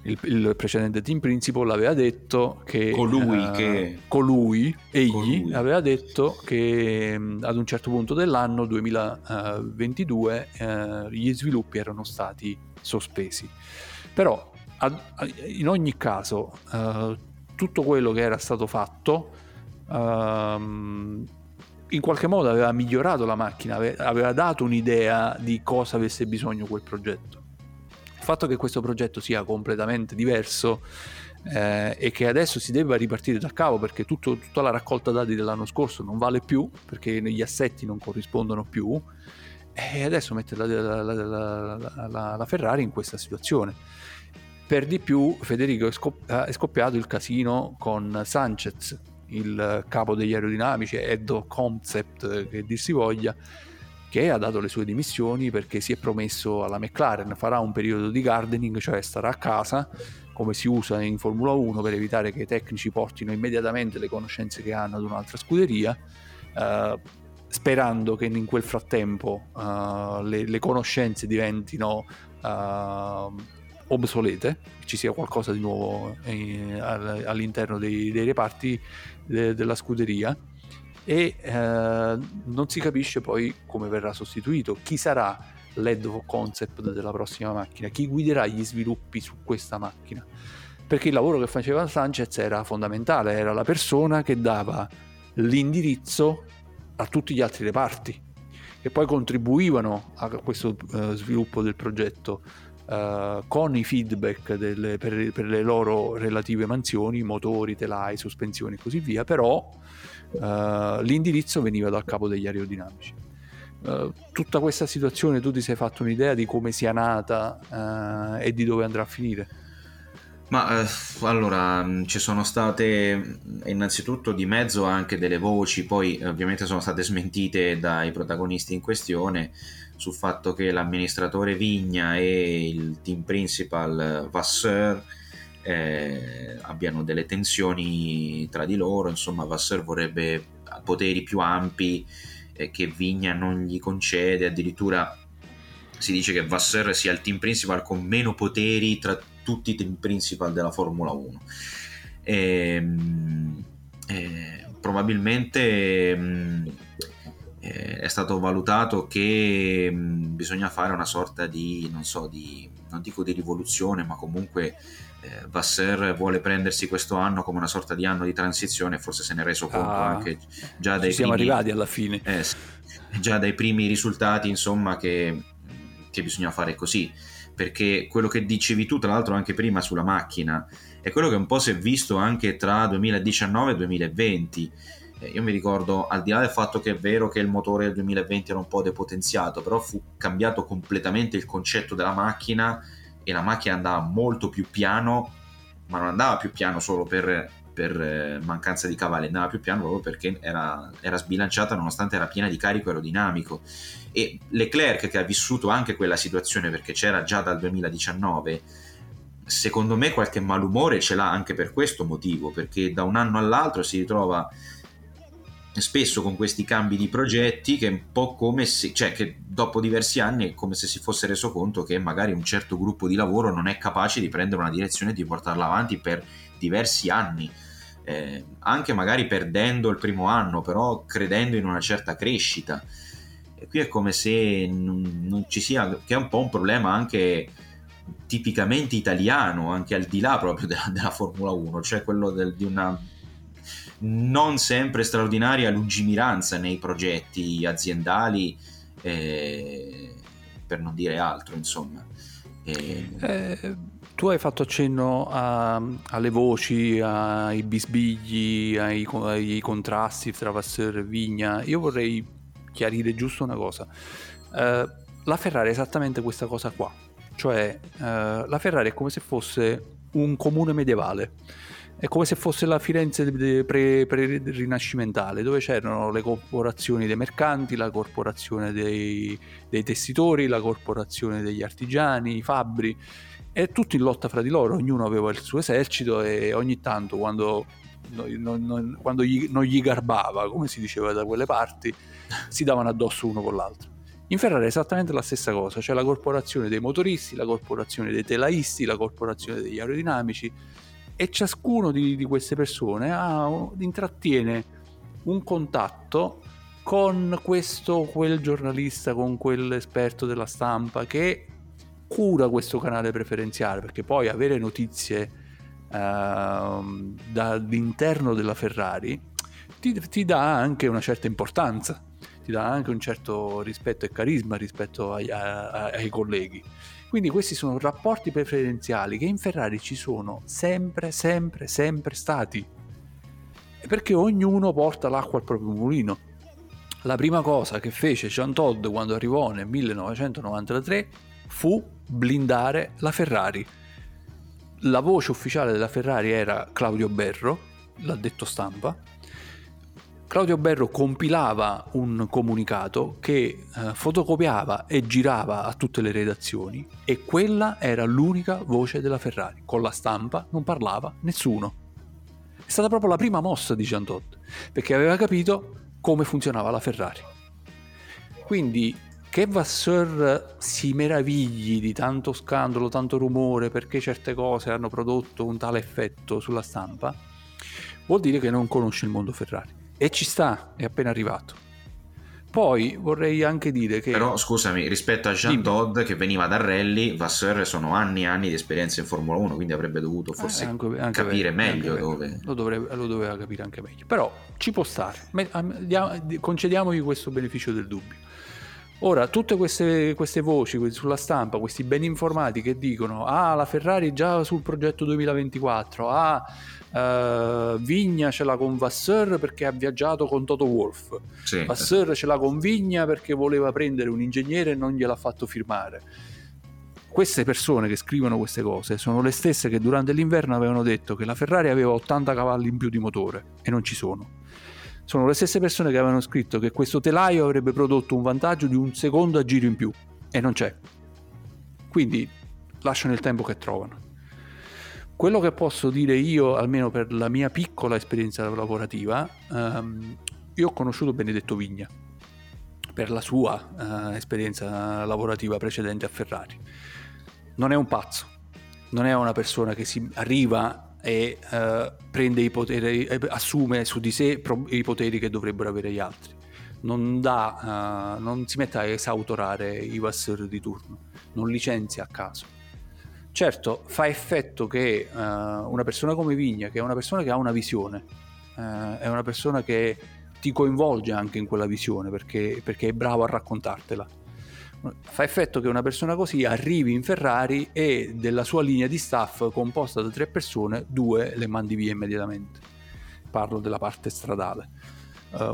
il precedente team principal, aveva detto che colui aveva detto che ad un certo punto dell'anno 2022 gli sviluppi erano stati sospesi, però in ogni caso tutto quello che era stato fatto in qualche modo aveva migliorato la macchina, aveva dato un'idea di cosa avesse bisogno quel progetto. Il fatto che questo progetto sia completamente diverso e che adesso si debba ripartire da capo, perché tutta la raccolta dati dell'anno scorso non vale più, perché gli assetti non corrispondono più, e adesso mette la Ferrari in questa situazione. Per di più, Federico, è scoppiato il casino con Sanchez, il capo degli aerodinamici, head of concept che dir si voglia, che ha dato le sue dimissioni perché si è promesso alla McLaren, farà un periodo di gardening, cioè starà a casa, come si usa in Formula 1 per evitare che i tecnici portino immediatamente le conoscenze che hanno ad un'altra scuderia, sperando che in quel frattempo le conoscenze diventino obsolete, ci sia qualcosa di nuovo all'interno dei reparti della scuderia, e non si capisce poi come verrà sostituito, chi sarà l'head of concept della prossima macchina, chi guiderà gli sviluppi su questa macchina, perché il lavoro che faceva Sanchez era fondamentale, era la persona che dava l'indirizzo a tutti gli altri reparti che poi contribuivano a questo sviluppo del progetto con i feedback per le loro relative mansioni, motori, telai, sospensioni e così via, però l'indirizzo veniva dal capo degli aerodinamici. Tutta questa situazione, tu ti sei fatto un'idea di come sia nata e di dove andrà a finire? Ma allora ci sono state innanzitutto di mezzo anche delle voci, poi ovviamente sono state smentite dai protagonisti in questione, sul fatto che l'amministratore Vigna e il team principal Vasseur abbiano delle tensioni tra di loro. Insomma, Vasseur vorrebbe poteri più ampi che Vigna non gli concede, addirittura si dice che Vasseur sia il team principal con meno poteri tra tutti i team principal della Formula 1. Probabilmente è stato valutato che bisogna fare una sorta di, non so, di, non dico di rivoluzione, ma comunque Vasseur vuole prendersi questo anno come una sorta di anno di transizione, forse se ne è reso conto anche già dai siamo primi, arrivati alla fine già dai primi risultati, insomma, che bisogna fare così, perché quello che dicevi tu tra l'altro anche prima sulla macchina è quello che un po' si è visto anche tra 2019 e 2020. Io mi ricordo, al di là del fatto che è vero che il motore del 2020 era un po' depotenziato, però fu cambiato completamente il concetto della macchina e la macchina andava molto più piano, ma non andava più piano solo per mancanza di cavalli, andava più piano proprio perché era sbilanciata, nonostante era piena di carico aerodinamico. E Leclerc, che ha vissuto anche quella situazione perché c'era già dal 2019, secondo me qualche malumore ce l'ha anche per questo motivo, perché da un anno all'altro si ritrova spesso con questi cambi di progetti che è un po' come se, cioè, che dopo diversi anni è come se si fosse reso conto che magari un certo gruppo di lavoro non è capace di prendere una direzione e di portarla avanti per diversi anni, anche magari perdendo il primo anno, però credendo in una certa crescita. E qui è come se non ci sia, che è un po' un problema anche tipicamente italiano, anche al di là proprio della Formula 1, cioè quello di una non sempre straordinaria lungimiranza nei progetti aziendali, per non dire altro, insomma. Tu hai fatto accenno alle voci, ai bisbigli, ai contrasti tra Vasseur e Vigna. Io vorrei chiarire giusto una cosa. La Ferrari è esattamente questa cosa qua, cioè la Ferrari è come se fosse un comune medievale, è come se fosse la Firenze pre-rinascimentale, dove c'erano le corporazioni dei mercanti, la corporazione dei tessitori, la corporazione degli artigiani, i fabbri, e tutti in lotta fra di loro, ognuno aveva il suo esercito, e ogni tanto quando non gli garbava, come si diceva da quelle parti, si davano addosso uno con l'altro. In Ferrari è esattamente la stessa cosa, c'è la corporazione dei motoristi, la corporazione dei telaisti, la corporazione degli aerodinamici, e ciascuno di queste persone intrattiene un contatto con quel giornalista, con quell'esperto della stampa che cura questo canale preferenziale, perché poi avere notizie dall'interno della Ferrari ti dà anche una certa importanza, ti dà anche un certo rispetto e carisma rispetto ai colleghi. Quindi questi sono rapporti preferenziali che in Ferrari ci sono sempre, sempre, sempre stati, perché ognuno porta l'acqua al proprio mulino. La prima cosa che fece Jean Todt quando arrivò nel 1993 fu blindare la Ferrari. La voce ufficiale della Ferrari era Claudio Berro, l'addetto stampa. Claudio Berro compilava un comunicato che fotocopiava e girava a tutte le redazioni, e quella era l'unica voce della Ferrari. Con la stampa non parlava nessuno. È stata proprio la prima mossa di Jean Todt, perché aveva capito come funzionava la Ferrari. Quindi che Vasseur si meravigli di tanto scandalo, tanto rumore, perché certe cose hanno prodotto un tale effetto sulla stampa, vuol dire che non conosce il mondo Ferrari. E ci sta, è appena arrivato. Poi vorrei anche dire che, però scusami, rispetto a Jean Todt che veniva da rally, Vasseur sono anni e anni di esperienza in Formula 1, quindi avrebbe dovuto forse anche capire meglio dove lo doveva capire anche meglio, però ci può stare, concediamogli questo beneficio del dubbio. Ora, tutte queste voci sulla stampa, questi ben informati che dicono la Ferrari già sul progetto 2024, Vigna ce l'ha con Vasseur perché ha viaggiato con Toto Wolff, sì. Vasseur ce l'ha con Vigna perché voleva prendere un ingegnere e non gliel'ha fatto firmare. Queste persone che scrivono queste cose sono le stesse che durante l'inverno avevano detto che la Ferrari aveva 80 cavalli in più di motore, e non ci sono. Sono le stesse persone che avevano scritto che questo telaio avrebbe prodotto un vantaggio di un secondo a giro in più, e non c'è. Quindi lasciano il tempo che trovano. Quello che posso dire io, almeno per la mia piccola esperienza lavorativa, io ho conosciuto Benedetto Vigna per la sua esperienza lavorativa precedente a Ferrari. Non è un pazzo, non è una persona che si arriva e prende i poteri, assume su di sé i poteri che dovrebbero avere gli altri. Non si mette a esautorare i Vasseur di turno, non licenzia a caso. Certo, fa effetto che una persona come Vigna, che è una persona che ha una visione, è una persona che ti coinvolge anche in quella visione perché è bravo a raccontartela. Fa effetto che una persona così arrivi in Ferrari e della sua linea di staff composta da 3 persone, 2 le mandi via immediatamente. Parlo della parte stradale.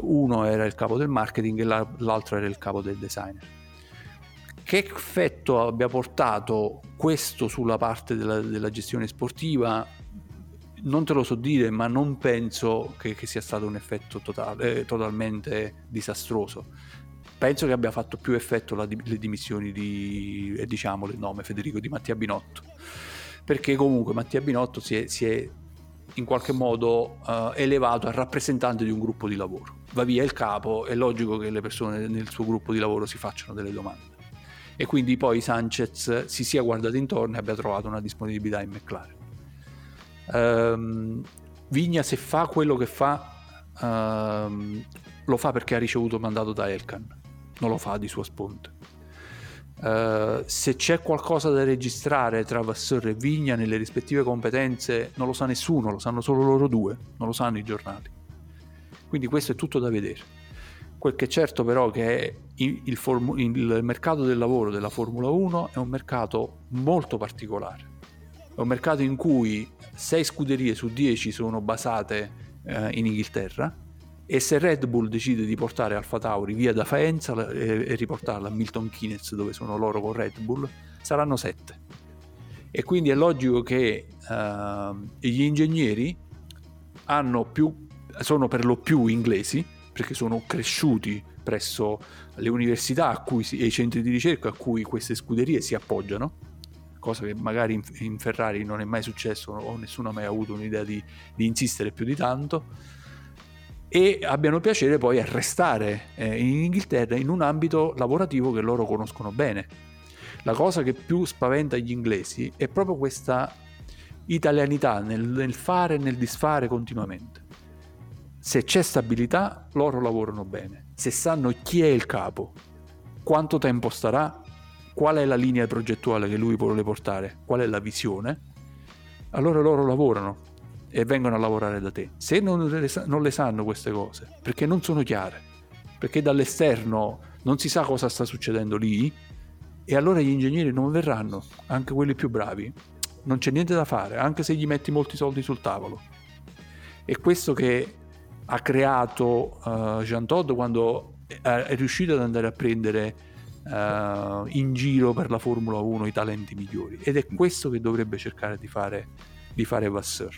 Uno era il capo del marketing e l'altro era il capo del designer. Che effetto abbia portato questo sulla parte della gestione sportiva non te lo so dire, ma non penso che sia stato un effetto totalmente disastroso. Penso che abbia fatto più effetto le dimissioni di, diciamo il nome, Federico, di Mattia Binotto, perché comunque Mattia Binotto si è in qualche modo elevato a rappresentante di un gruppo di lavoro. Va via il capo, è logico che le persone nel suo gruppo di lavoro si facciano delle domande. E quindi poi Sanchez si sia guardato intorno e abbia trovato una disponibilità in McLaren. Vigna, se fa quello che fa, lo fa perché ha ricevuto mandato da Elkan, non lo fa di sua sponte. Se c'è qualcosa da registrare tra Vasseur e Vigna nelle rispettive competenze, non lo sa nessuno, lo sanno solo loro due, non lo sanno i giornali. Quindi questo è tutto da vedere. Quel che è certo però che è il mercato del lavoro della Formula 1 è un mercato molto particolare, è un mercato in cui 6 scuderie su 10 sono basate in Inghilterra, e se Red Bull decide di portare Alfa Tauri via da Faenza e riportarla a Milton Keynes, dove sono loro con Red Bull, saranno 7, e quindi è logico che gli ingegneri sono per lo più inglesi, perché sono cresciuti presso le università e i centri di ricerca a cui queste scuderie si appoggiano, cosa che magari in Ferrari non è mai successo, o nessuno ha mai avuto un'idea di insistere più di tanto, e abbiano piacere poi a restare in Inghilterra in un ambito lavorativo che loro conoscono bene. La cosa che più spaventa gli inglesi è proprio questa italianità nel fare e nel disfare continuamente. Se c'è stabilità, loro lavorano bene. Se sanno chi è il capo, quanto tempo starà, qual è la linea progettuale che lui vuole portare, qual è la visione, allora loro lavorano e vengono a lavorare da te. Se non le sanno queste cose, perché non sono chiare, perché dall'esterno non si sa cosa sta succedendo lì, e allora gli ingegneri non verranno, anche quelli più bravi. Non c'è niente da fare, anche se gli metti molti soldi sul tavolo. E questo che ha creato Jean Todt quando è riuscito ad andare a prendere in giro per la Formula 1 i talenti migliori, ed è questo che dovrebbe cercare di fare Vasseur.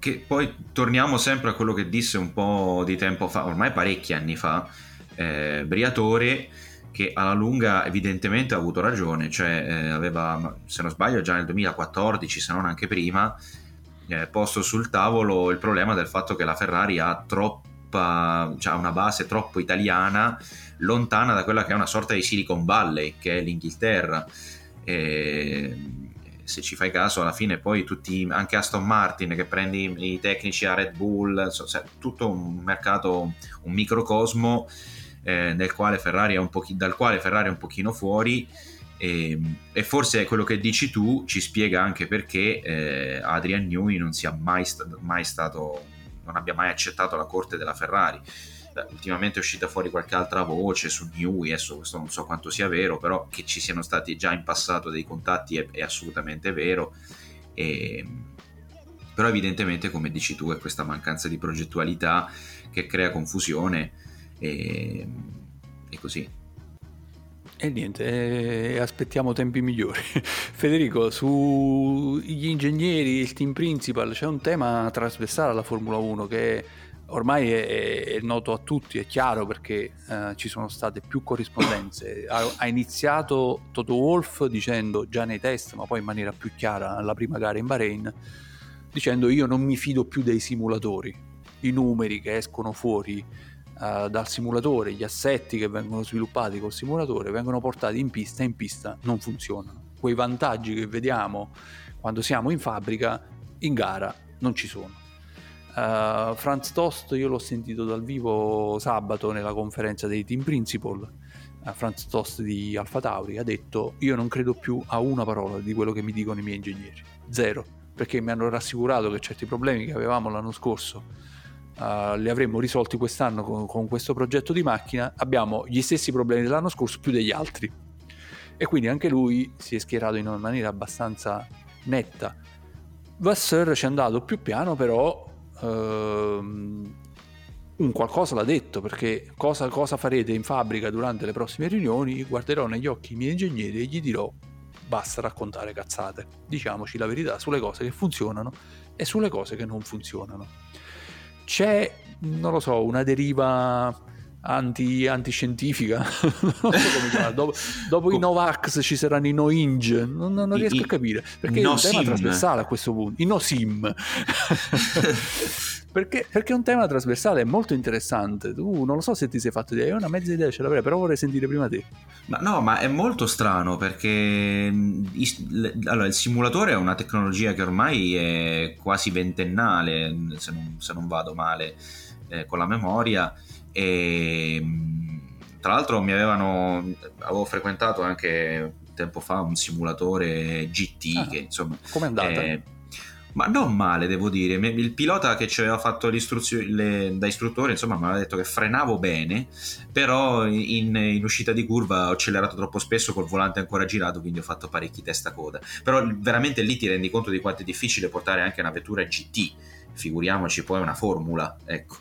Che poi torniamo sempre a quello che disse un po' di tempo fa, ormai parecchi anni fa, Briatore, che alla lunga evidentemente ha avuto ragione, cioè aveva, se non sbaglio già nel 2014, se non anche prima, posto sul tavolo il problema del fatto che la Ferrari ha una base troppo italiana, lontana da quella che è una sorta di Silicon Valley che è l'Inghilterra. E se ci fai caso, alla fine poi anche Aston Martin, che prendi i tecnici a Red Bull, tutto un mercato, un microcosmo dal quale Ferrari è un pochino fuori. E forse quello che dici tu ci spiega anche perché Adrian Newey non sia mai stato, non abbia mai accettato la corte della Ferrari. Ultimamente è uscita fuori qualche altra voce su Newey, adesso questo non so quanto sia vero, però che ci siano stati già in passato dei contatti è assolutamente vero. Però evidentemente, come dici tu, è questa mancanza di progettualità che crea confusione e così. E niente, aspettiamo tempi migliori. Federico, sugli ingegneri, il team principal, c'è un tema trasversale alla Formula 1 che ormai è noto a tutti, è chiaro, perché ci sono state più corrispondenze. Ha iniziato Toto Wolff dicendo già nei test, ma poi in maniera più chiara alla prima gara in Bahrain, dicendo io non mi fido più dei simulatori, i numeri che escono fuori dal simulatore, gli assetti che vengono sviluppati col simulatore vengono portati in pista non funzionano. Quei vantaggi che vediamo quando siamo in fabbrica, in gara non ci sono. Franz Tost, io l'ho sentito dal vivo sabato nella conferenza dei team principal, Franz Tost di Alfa Tauri ha detto io non credo più a una parola di quello che mi dicono i miei ingegneri, zero, perché mi hanno rassicurato che certi problemi che avevamo l'anno scorso li avremmo risolti quest'anno con questo progetto di macchina. Abbiamo gli stessi problemi dell'anno scorso, più degli altri, e quindi anche lui si è schierato in una maniera abbastanza netta. Vasseur ci è andato più piano, però un qualcosa l'ha detto, perché cosa farete in fabbrica durante le prossime riunioni? Guarderò negli occhi i miei ingegneri e gli dirò basta raccontare cazzate, diciamoci la verità sulle cose che funzionano e sulle cose che non funzionano. C'è, non lo so, una deriva antiscientifica, non so come chiamare. Dopo i Novax ci saranno i No-Inge, non riesco a capire, perché no, è un tema trasversale a questo punto, i No-Sim. perché è un tema trasversale, è molto interessante. Tu non lo so se ti sei fatto idea, io una mezza idea ce l'avrei, però vorrei sentire prima te. Ma no, ma è molto strano, perché allora, il simulatore è una tecnologia che ormai è quasi ventennale, se non vado male con la memoria. E tra l'altro avevo frequentato anche tempo fa un simulatore GT che insomma, com'è andata? Ma non male, devo dire. Il pilota che ci aveva fatto da istruttore, insomma, mi aveva detto che frenavo bene, però in uscita di curva ho accelerato troppo spesso col volante ancora girato, quindi ho fatto parecchi testa coda. Però veramente lì ti rendi conto di quanto è difficile portare anche una vettura GT, figuriamoci poi una formula, ecco.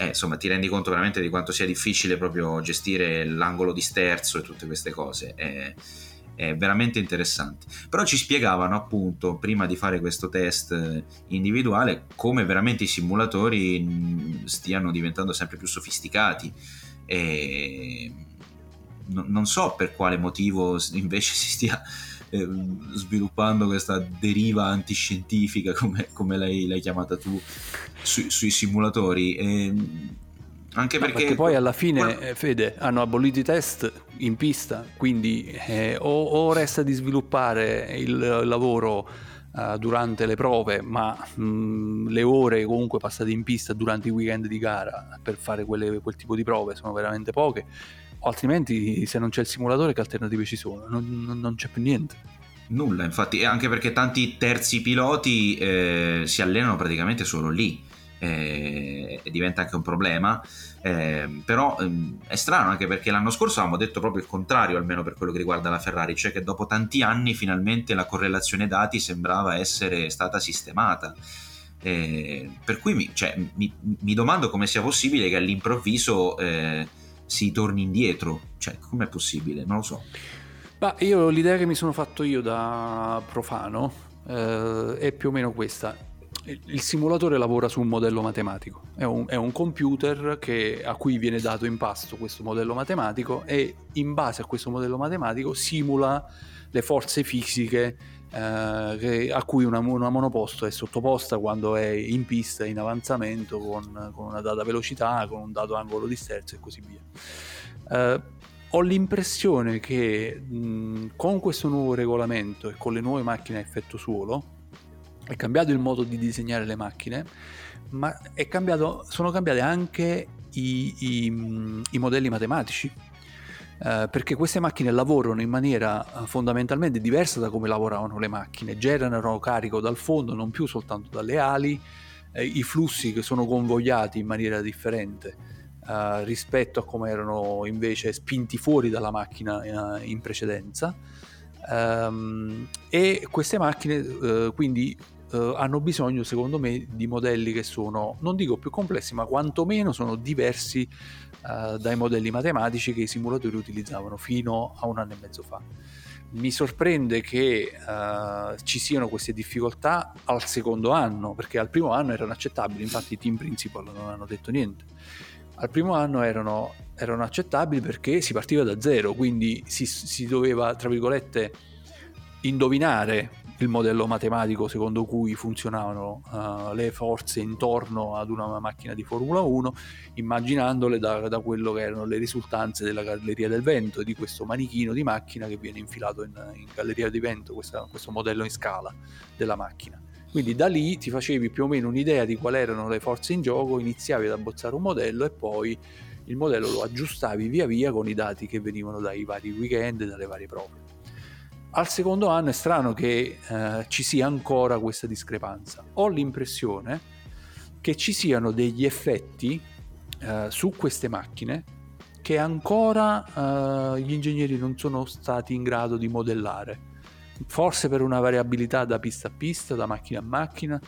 Insomma, ti rendi conto veramente di quanto sia difficile proprio gestire l'angolo di sterzo e tutte queste cose. È veramente interessante. Però ci spiegavano, appunto, prima di fare questo test individuale, come veramente i simulatori stiano diventando sempre più sofisticati, e non so per quale motivo invece si stia sviluppando questa deriva antiscientifica, come l'hai chiamata tu, sui simulatori, anche perché poi alla fine Fede, hanno abolito i test in pista, quindi o resta di sviluppare il lavoro durante le prove, ma le ore comunque passate in pista durante i weekend di gara per fare quel tipo di prove sono veramente poche, o altrimenti se non c'è il simulatore che alternative ci sono? Non c'è più niente, nulla. Infatti, anche perché tanti terzi piloti si allenano praticamente solo lì, e diventa anche un problema, però è strano, anche perché l'anno scorso avevamo detto proprio il contrario, almeno per quello che riguarda la Ferrari, cioè che dopo tanti anni finalmente la correlazione dati sembrava essere stata sistemata, per cui mi domando come sia possibile che all'improvviso si torni indietro, cioè com'è possibile? Non lo so. Ma io l'idea che mi sono fatto io da profano è più o meno questa. Il simulatore lavora su un modello matematico, è un computer a cui viene dato in pasto questo modello matematico, e in base a questo modello matematico simula le forze fisiche a cui una monoposto è sottoposta quando è in pista, in avanzamento, con una data velocità, con un dato angolo di sterzo e così via. Ho l'impressione che con questo nuovo regolamento e con le nuove macchine a effetto suolo è cambiato il modo di disegnare le macchine, ma sono cambiati anche i modelli matematici, perché queste macchine lavorano in maniera fondamentalmente diversa da come lavoravano le macchine, generano carico dal fondo, non più soltanto dalle ali, i flussi che sono convogliati in maniera differente rispetto a come erano invece spinti fuori dalla macchina in precedenza, e queste macchine quindi hanno bisogno, secondo me, di modelli che sono, non dico più complessi, ma quantomeno sono diversi dai modelli matematici che i simulatori utilizzavano fino a un anno e mezzo fa. Mi sorprende che ci siano queste difficoltà al secondo anno, perché al primo anno erano accettabili, infatti i team principal non hanno detto niente. Al primo anno erano accettabili perché si partiva da zero, quindi si doveva, tra virgolette, indovinare il modello matematico secondo cui funzionavano le forze intorno ad una macchina di Formula 1, immaginandole da quello che erano le risultanze della galleria del vento, di questo manichino di macchina che viene infilato in galleria di vento, questo modello in scala della macchina. Quindi da lì ti facevi più o meno un'idea di quali erano le forze in gioco, iniziavi ad abbozzare un modello e poi il modello lo aggiustavi via via con i dati che venivano dai vari weekend e dalle varie prove. Al secondo anno è strano che ci sia ancora questa discrepanza. Ho l'impressione che ci siano degli effetti su queste macchine che ancora gli ingegneri non sono stati in grado di modellare, forse per una variabilità da pista a pista, da macchina a macchina.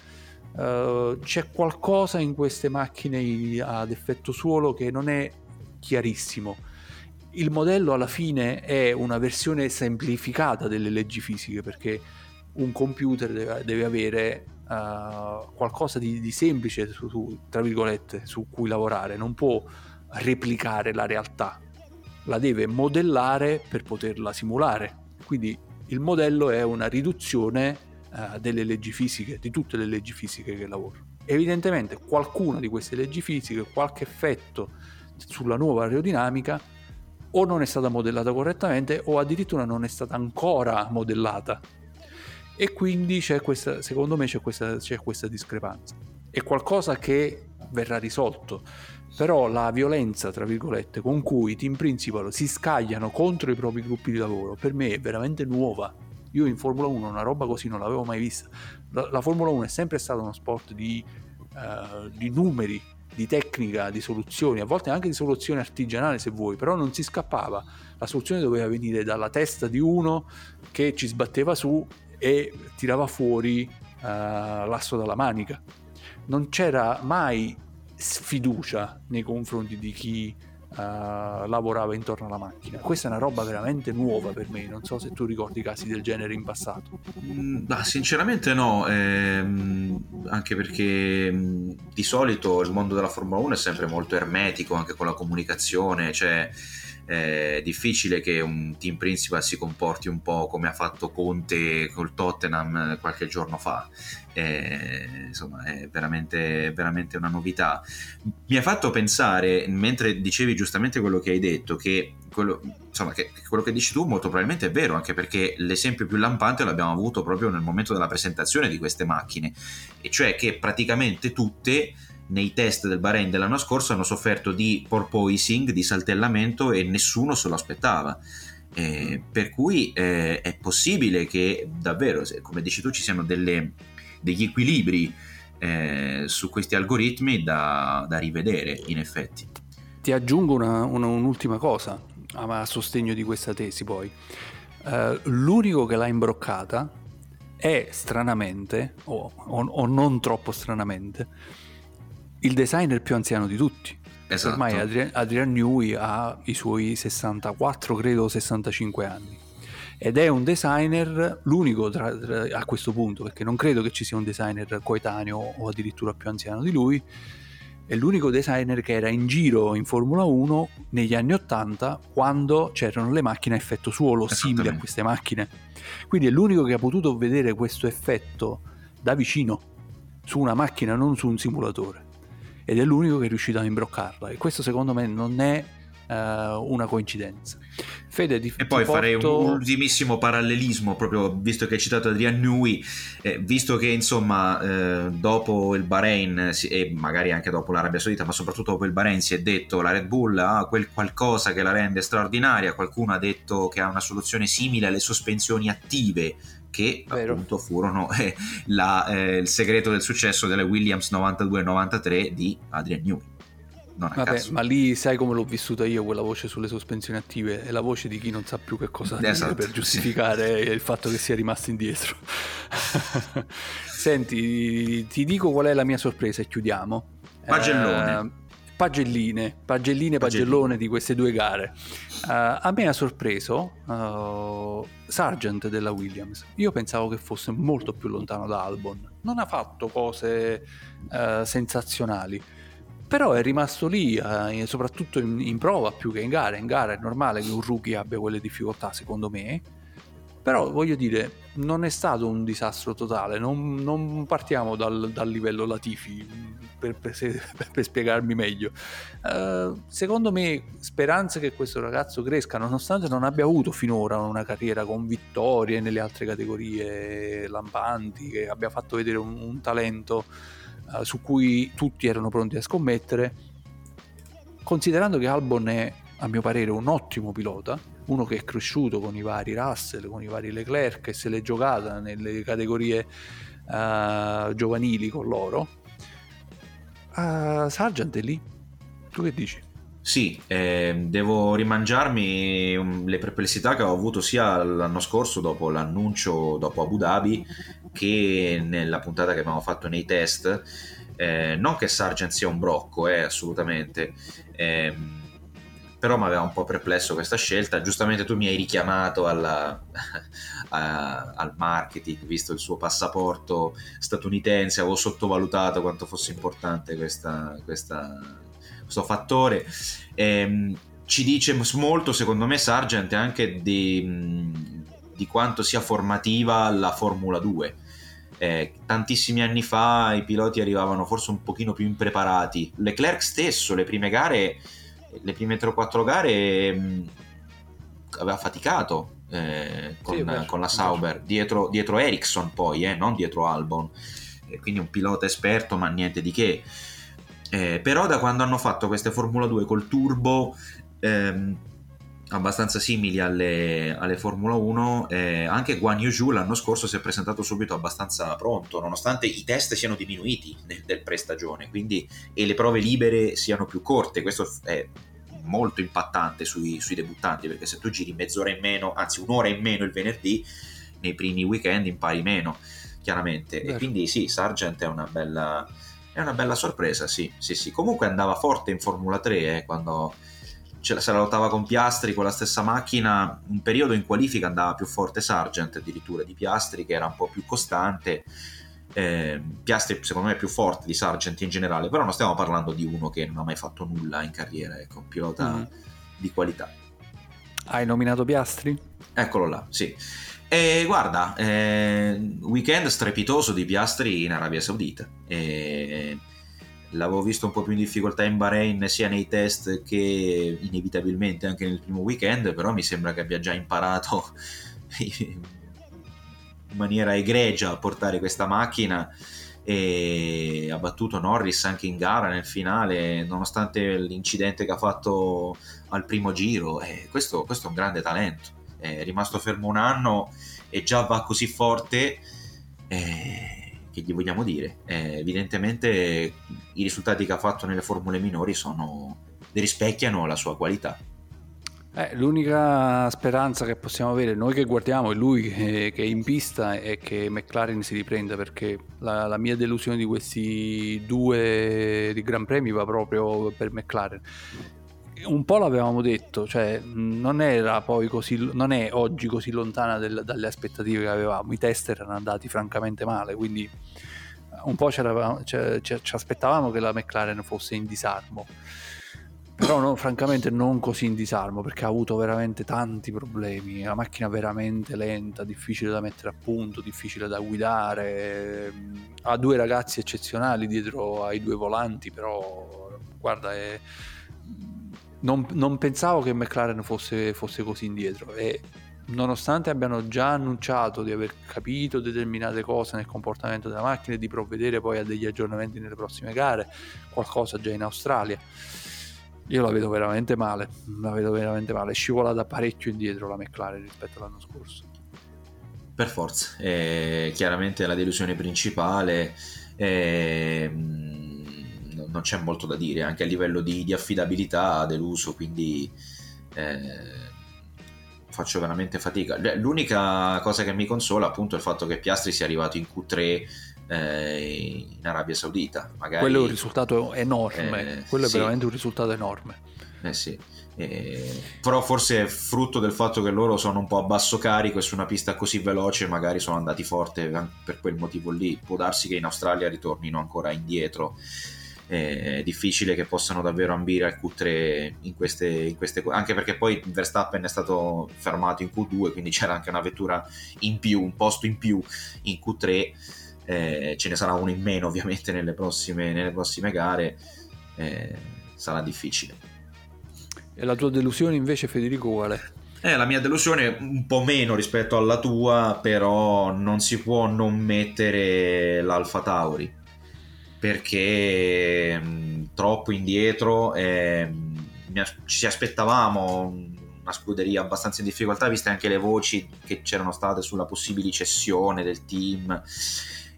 C'è qualcosa in queste macchine ad effetto suolo che non è chiarissimo. Il modello alla fine è una versione semplificata delle leggi fisiche, perché un computer deve avere qualcosa di semplice, tra virgolette, su cui lavorare. Non può replicare la realtà, la deve modellare per poterla simulare. Quindi il modello è una riduzione delle leggi fisiche, di tutte le leggi fisiche che lavorano. Evidentemente qualcuna di queste leggi fisiche, qualche effetto sulla nuova aerodinamica, o non è stata modellata correttamente o addirittura non è stata ancora modellata, e quindi c'è questa discrepanza. È qualcosa che verrà risolto, però la violenza, tra virgolette, con cui i team principal si scagliano contro i propri gruppi di lavoro, per me è veramente nuova. Io in Formula 1 una roba così non l'avevo mai vista. La Formula 1 è sempre stato uno sport di numeri, di tecnica, di soluzioni, a volte anche di soluzioni artigianali se vuoi, però non si scappava, la soluzione doveva venire dalla testa di uno che ci sbatteva su e tirava fuori l'asso dalla manica. Non c'era mai sfiducia nei confronti di chi lavorava intorno alla macchina. Questa è una roba veramente nuova per me, non so se tu ricordi casi del genere in passato. Sinceramente no, anche perché di solito il mondo della Formula 1 è sempre molto ermetico anche con la comunicazione, cioè è difficile che un team principal si comporti un po' come ha fatto Conte col Tottenham qualche giorno fa. Insomma, è veramente una novità. Mi ha fatto pensare, mentre dicevi giustamente quello che hai detto, che quello che dici tu molto probabilmente è vero, anche perché l'esempio più lampante l'abbiamo avuto proprio nel momento della presentazione di queste macchine, e cioè che praticamente tutte nei test del Bahrain dell'anno scorso hanno sofferto di porpoising, di saltellamento, e nessuno se lo aspettava. Per cui è possibile che davvero, come dici tu, ci siano degli equilibri su questi algoritmi da rivedere in effetti. Ti aggiungo un'ultima cosa a sostegno di questa tesi poi. L'unico che l'ha imbroccata è, stranamente o non troppo stranamente, il designer più anziano di tutti. Esatto. Ormai Adrian Newey ha i suoi 64, credo 65 anni, ed è un designer l'unico a questo punto, perché non credo che ci sia un designer coetaneo o addirittura più anziano di lui. È l'unico designer che era in giro in Formula 1 negli anni 80, quando c'erano le macchine a effetto suolo simili a queste macchine. Quindi è l'unico che ha potuto vedere questo effetto da vicino su una macchina, non su un simulatore, ed è l'unico che è riuscito a imbroccarla, e questo secondo me non è una coincidenza. Fede, e poi farei un ultimissimo parallelismo, proprio visto che hai citato Adrian Newey, visto che insomma dopo il Bahrain e magari anche dopo l'Arabia Saudita, ma soprattutto dopo il Bahrain, si è detto la Red Bull ha quel qualcosa che la rende straordinaria. Qualcuno ha detto che ha una soluzione simile alle sospensioni attive, che appunto furono il segreto del successo delle Williams 92-93 di Adrian Newey. non vabbè, caso. Ma lì sai come l'ho vissuta io quella voce sulle sospensioni attive? È la voce di chi non sa più che cosa dire per giustificare il fatto che sia rimasto indietro. Senti, ti dico qual è la mia sorpresa e chiudiamo. Pagellone di queste due gare. A me ha sorpreso Sargeant della Williams. Io pensavo che fosse molto più lontano da Albon. Non ha fatto cose sensazionali, però è rimasto lì, soprattutto in prova più che in gara. In gara è normale che un rookie abbia quelle difficoltà, secondo me. Però voglio dire, non è stato un disastro totale. Non partiamo dal livello Latifi per spiegarmi meglio. Secondo me, speranze che questo ragazzo cresca, nonostante non abbia avuto finora una carriera con vittorie nelle altre categorie lampanti, che abbia fatto vedere un talento su cui tutti erano pronti a scommettere, considerando che Albon è, a mio parere, un ottimo pilota, uno che è cresciuto con i vari Russell, con i vari Leclerc, che se l'è giocata nelle categorie giovanili con loro. Sargeant è lì, tu che dici? Sì, devo rimangiarmi le perplessità che ho avuto sia l'anno scorso dopo l'annuncio dopo Abu Dhabi che nella puntata che abbiamo fatto nei test. Non che Sargeant sia un brocco, assolutamente, però mi aveva un po' perplesso questa scelta. Giustamente tu mi hai richiamato al marketing, visto il suo passaporto statunitense. Avevo sottovalutato quanto fosse importante questo fattore. Ci dice molto, secondo me, Sargeant, anche di quanto sia formativa la Formula 2. Tantissimi anni fa i piloti arrivavano forse un pochino più impreparati. Leclerc stesso, le prime gare, le prime 3 o 4 gare aveva faticato con la Sauber, dietro Ericsson poi, non dietro Albon, quindi un pilota esperto ma niente di che, però da quando hanno fatto queste Formula 2 col turbo abbastanza simili alle Formula 1, anche Guan Yu Zhu l'anno scorso si è presentato subito abbastanza pronto, nonostante i test siano diminuiti del prestagione, quindi, e le prove libere siano più corte. Questo è molto impattante sui debuttanti, perché se tu giri mezz'ora in meno, anzi un'ora in meno il venerdì, nei primi weekend impari meno, chiaramente. Vero. E quindi sì, Sargeant è una bella sorpresa, sì. Comunque andava forte in Formula 3 quando se la lottava con Piastri con la stessa macchina. Un periodo in qualifica andava più forte Sargeant addirittura di Piastri, che era un po' più costante. Piastri secondo me è più forte di Sargeant in generale, però non stiamo parlando di uno che non ha mai fatto nulla in carriera, ecco, un pilota di qualità. Hai nominato Piastri? Eccolo là, sì. E guarda, weekend strepitoso di Piastri in Arabia Saudita. L'avevo visto un po' più in difficoltà in Bahrain, sia nei test che inevitabilmente anche nel primo weekend, però mi sembra che abbia già imparato in maniera egregia a portare questa macchina, e ha battuto Norris anche in gara nel finale, nonostante l'incidente che ha fatto al primo giro. Questo è un grande talento, è rimasto fermo un anno e già va così forte. Che gli vogliamo dire? Evidentemente i risultati che ha fatto nelle formule minori rispecchiano la sua qualità. L'unica speranza che possiamo avere noi che guardiamo, e lui che è in pista, è che McLaren si riprenda, perché la mia delusione di questi 2 di Gran Premi va proprio per McLaren. Un po' l'avevamo detto, cioè non è oggi così lontana dalle aspettative che avevamo. I test erano andati francamente male, quindi un po' ci aspettavamo che la McLaren fosse in disarmo, però francamente non così in disarmo, perché ha avuto veramente tanti problemi. La macchina veramente lenta, difficile da mettere a punto, difficile da guidare, ha 2 ragazzi eccezionali dietro ai 2 volanti, però guarda, non pensavo che McLaren fosse così indietro, e nonostante abbiano già annunciato di aver capito determinate cose nel comportamento della macchina e di provvedere poi a degli aggiornamenti nelle prossime gare, qualcosa già in Australia, io la vedo veramente male, è scivolata parecchio indietro la McLaren rispetto all'anno scorso, per forza. Chiaramente la delusione principale non c'è molto da dire, anche a livello di affidabilità ha deluso, quindi faccio veramente fatica. L'unica cosa che mi consola appunto è il fatto che Piastri sia arrivato in Q3 in Arabia Saudita. Magari quello è un risultato enorme, quello è sì, veramente un risultato enorme, sì. Però forse è frutto del fatto che loro sono un po' a basso carico e su una pista così veloce magari sono andati forte per quel motivo lì. Può darsi che in Australia ritornino ancora indietro, è difficile che possano davvero ambire al Q3 in queste anche perché poi Verstappen è stato fermato in Q2, quindi c'era anche una vettura in più, un posto in più in Q3, ce ne sarà uno in meno ovviamente nelle prossime gare, sarà difficile. E la tua delusione invece, Federico, qual è? La mia delusione un po' meno rispetto alla tua, però non si può non mettere l'Alfa Tauri, perché troppo indietro, ci aspettavamo una scuderia abbastanza in difficoltà, viste anche le voci che c'erano state sulla possibile cessione del team.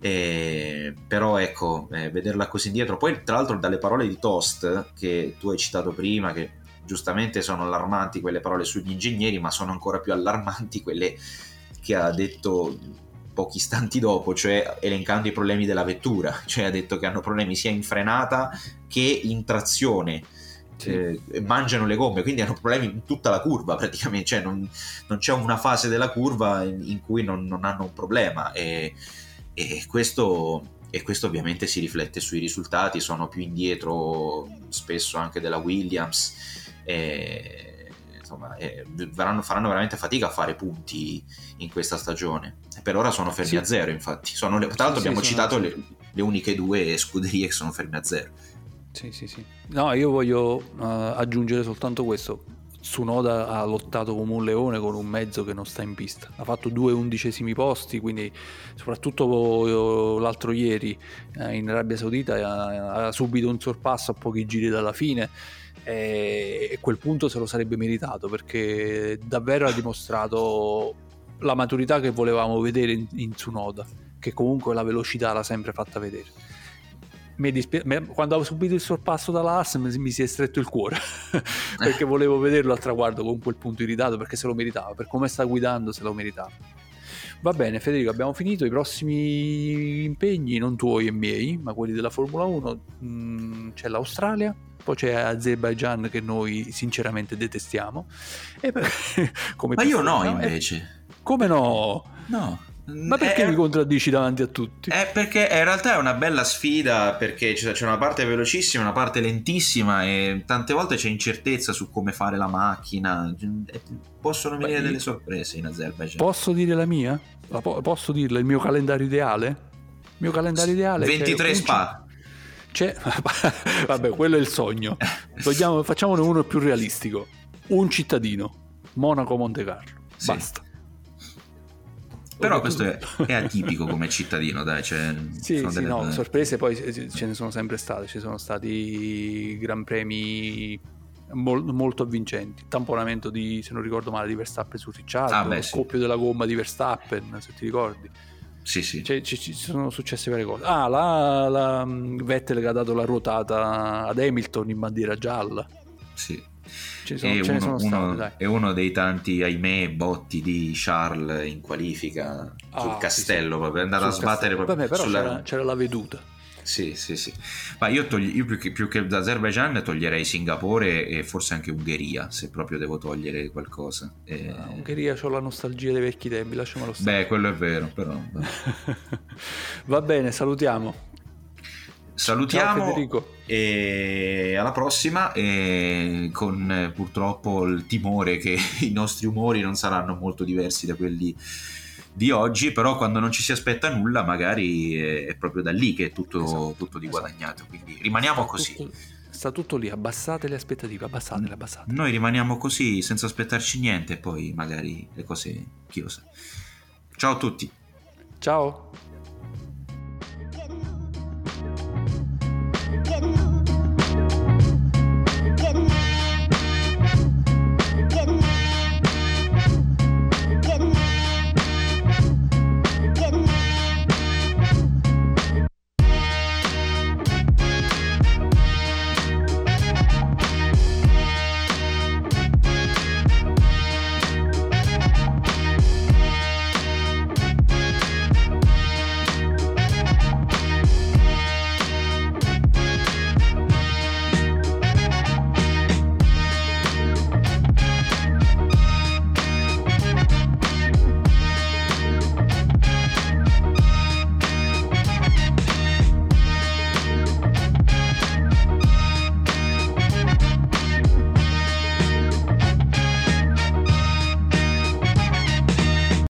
Però ecco, vederla così indietro, poi tra l'altro dalle parole di Tost che tu hai citato prima, che giustamente sono allarmanti quelle parole sugli ingegneri, ma sono ancora più allarmanti quelle che ha detto pochi istanti dopo, cioè elencando i problemi della vettura, cioè ha detto che hanno problemi sia in frenata che in trazione, sì. Mangiano le gomme, quindi hanno problemi in tutta la curva praticamente, cioè non c'è una fase della curva in cui non hanno un problema, e questo ovviamente si riflette sui risultati. Sono più indietro spesso anche della Williams, e insomma faranno veramente fatica a fare punti in questa stagione. Per ora sono fermi a zero, infatti tra l'altro abbiamo citato le uniche due scuderie che sono ferme a zero. No, io voglio aggiungere soltanto questo. Tsunoda ha lottato come un leone con un mezzo che non sta in pista, ha fatto 2 undicesimi posti, quindi soprattutto l'altro ieri in Arabia Saudita ha subito un sorpasso a pochi giri dalla fine, e quel punto se lo sarebbe meritato, perché davvero ha dimostrato la maturità che volevamo vedere in Tsunoda, che comunque la velocità l'ha sempre fatta vedere. Quando ho subito il sorpasso dall'As mi si è stretto il cuore perché volevo vederlo al traguardo con quel punto irritato, perché se lo meritava, per come sta guidando se lo meritava. Va bene Federico, abbiamo finito i prossimi impegni, non tuoi e miei ma quelli della Formula 1. C'è l'Australia, poi c'è Azerbaijan che noi sinceramente detestiamo come ma io no invece come no ma perché mi contraddici davanti a tutti? È perché in realtà è una bella sfida, perché c'è una parte velocissima, una parte lentissima, e tante volte c'è incertezza su come fare la macchina, possono venire delle sorprese in Azerbaijan. Posso dire la mia? Posso dirla? Il mio calendario ideale? Il mio calendario ideale 23 è Spa. Vabbè, quello è il sogno. Facciamone uno più realistico. Un cittadino, Monaco, Monte Carlo, basta. Però questo è atipico come cittadino, dai. Cioè, no, sorprese poi ce ne sono sempre state. Ci sono stati gran premi molto avvincenti. Tamponamento di, se non ricordo male, di Verstappen su Ricciardo, scoppio della gomma di Verstappen, se ti ricordi. Cioè, ci sono successe varie cose. La Vettel che ha dato la ruotata ad Hamilton in bandiera gialla. È uno dei tanti, ahimè, botti di Charles in qualifica sul castello, proprio è andato a sbattere proprio. Vabbè, però c'era la veduta. Ma io più che l'Azerbaijan toglierei Singapore e forse anche Ungheria, se proprio devo togliere qualcosa. Ungheria, c'ho la nostalgia dei vecchi tempi, lasciamelo stare. Beh, quello è vero, però. Va bene, salutiamo e alla prossima, e con purtroppo il timore che i nostri umori non saranno molto diversi da quelli di oggi, però quando non ci si aspetta nulla magari è proprio da lì che è tutto di guadagnato, quindi rimaniamo così. Sta tutto lì, abbassate le aspettative, abbassate. Noi rimaniamo così senza aspettarci niente, poi magari le cose, chi lo sa. Ciao a tutti. Ciao.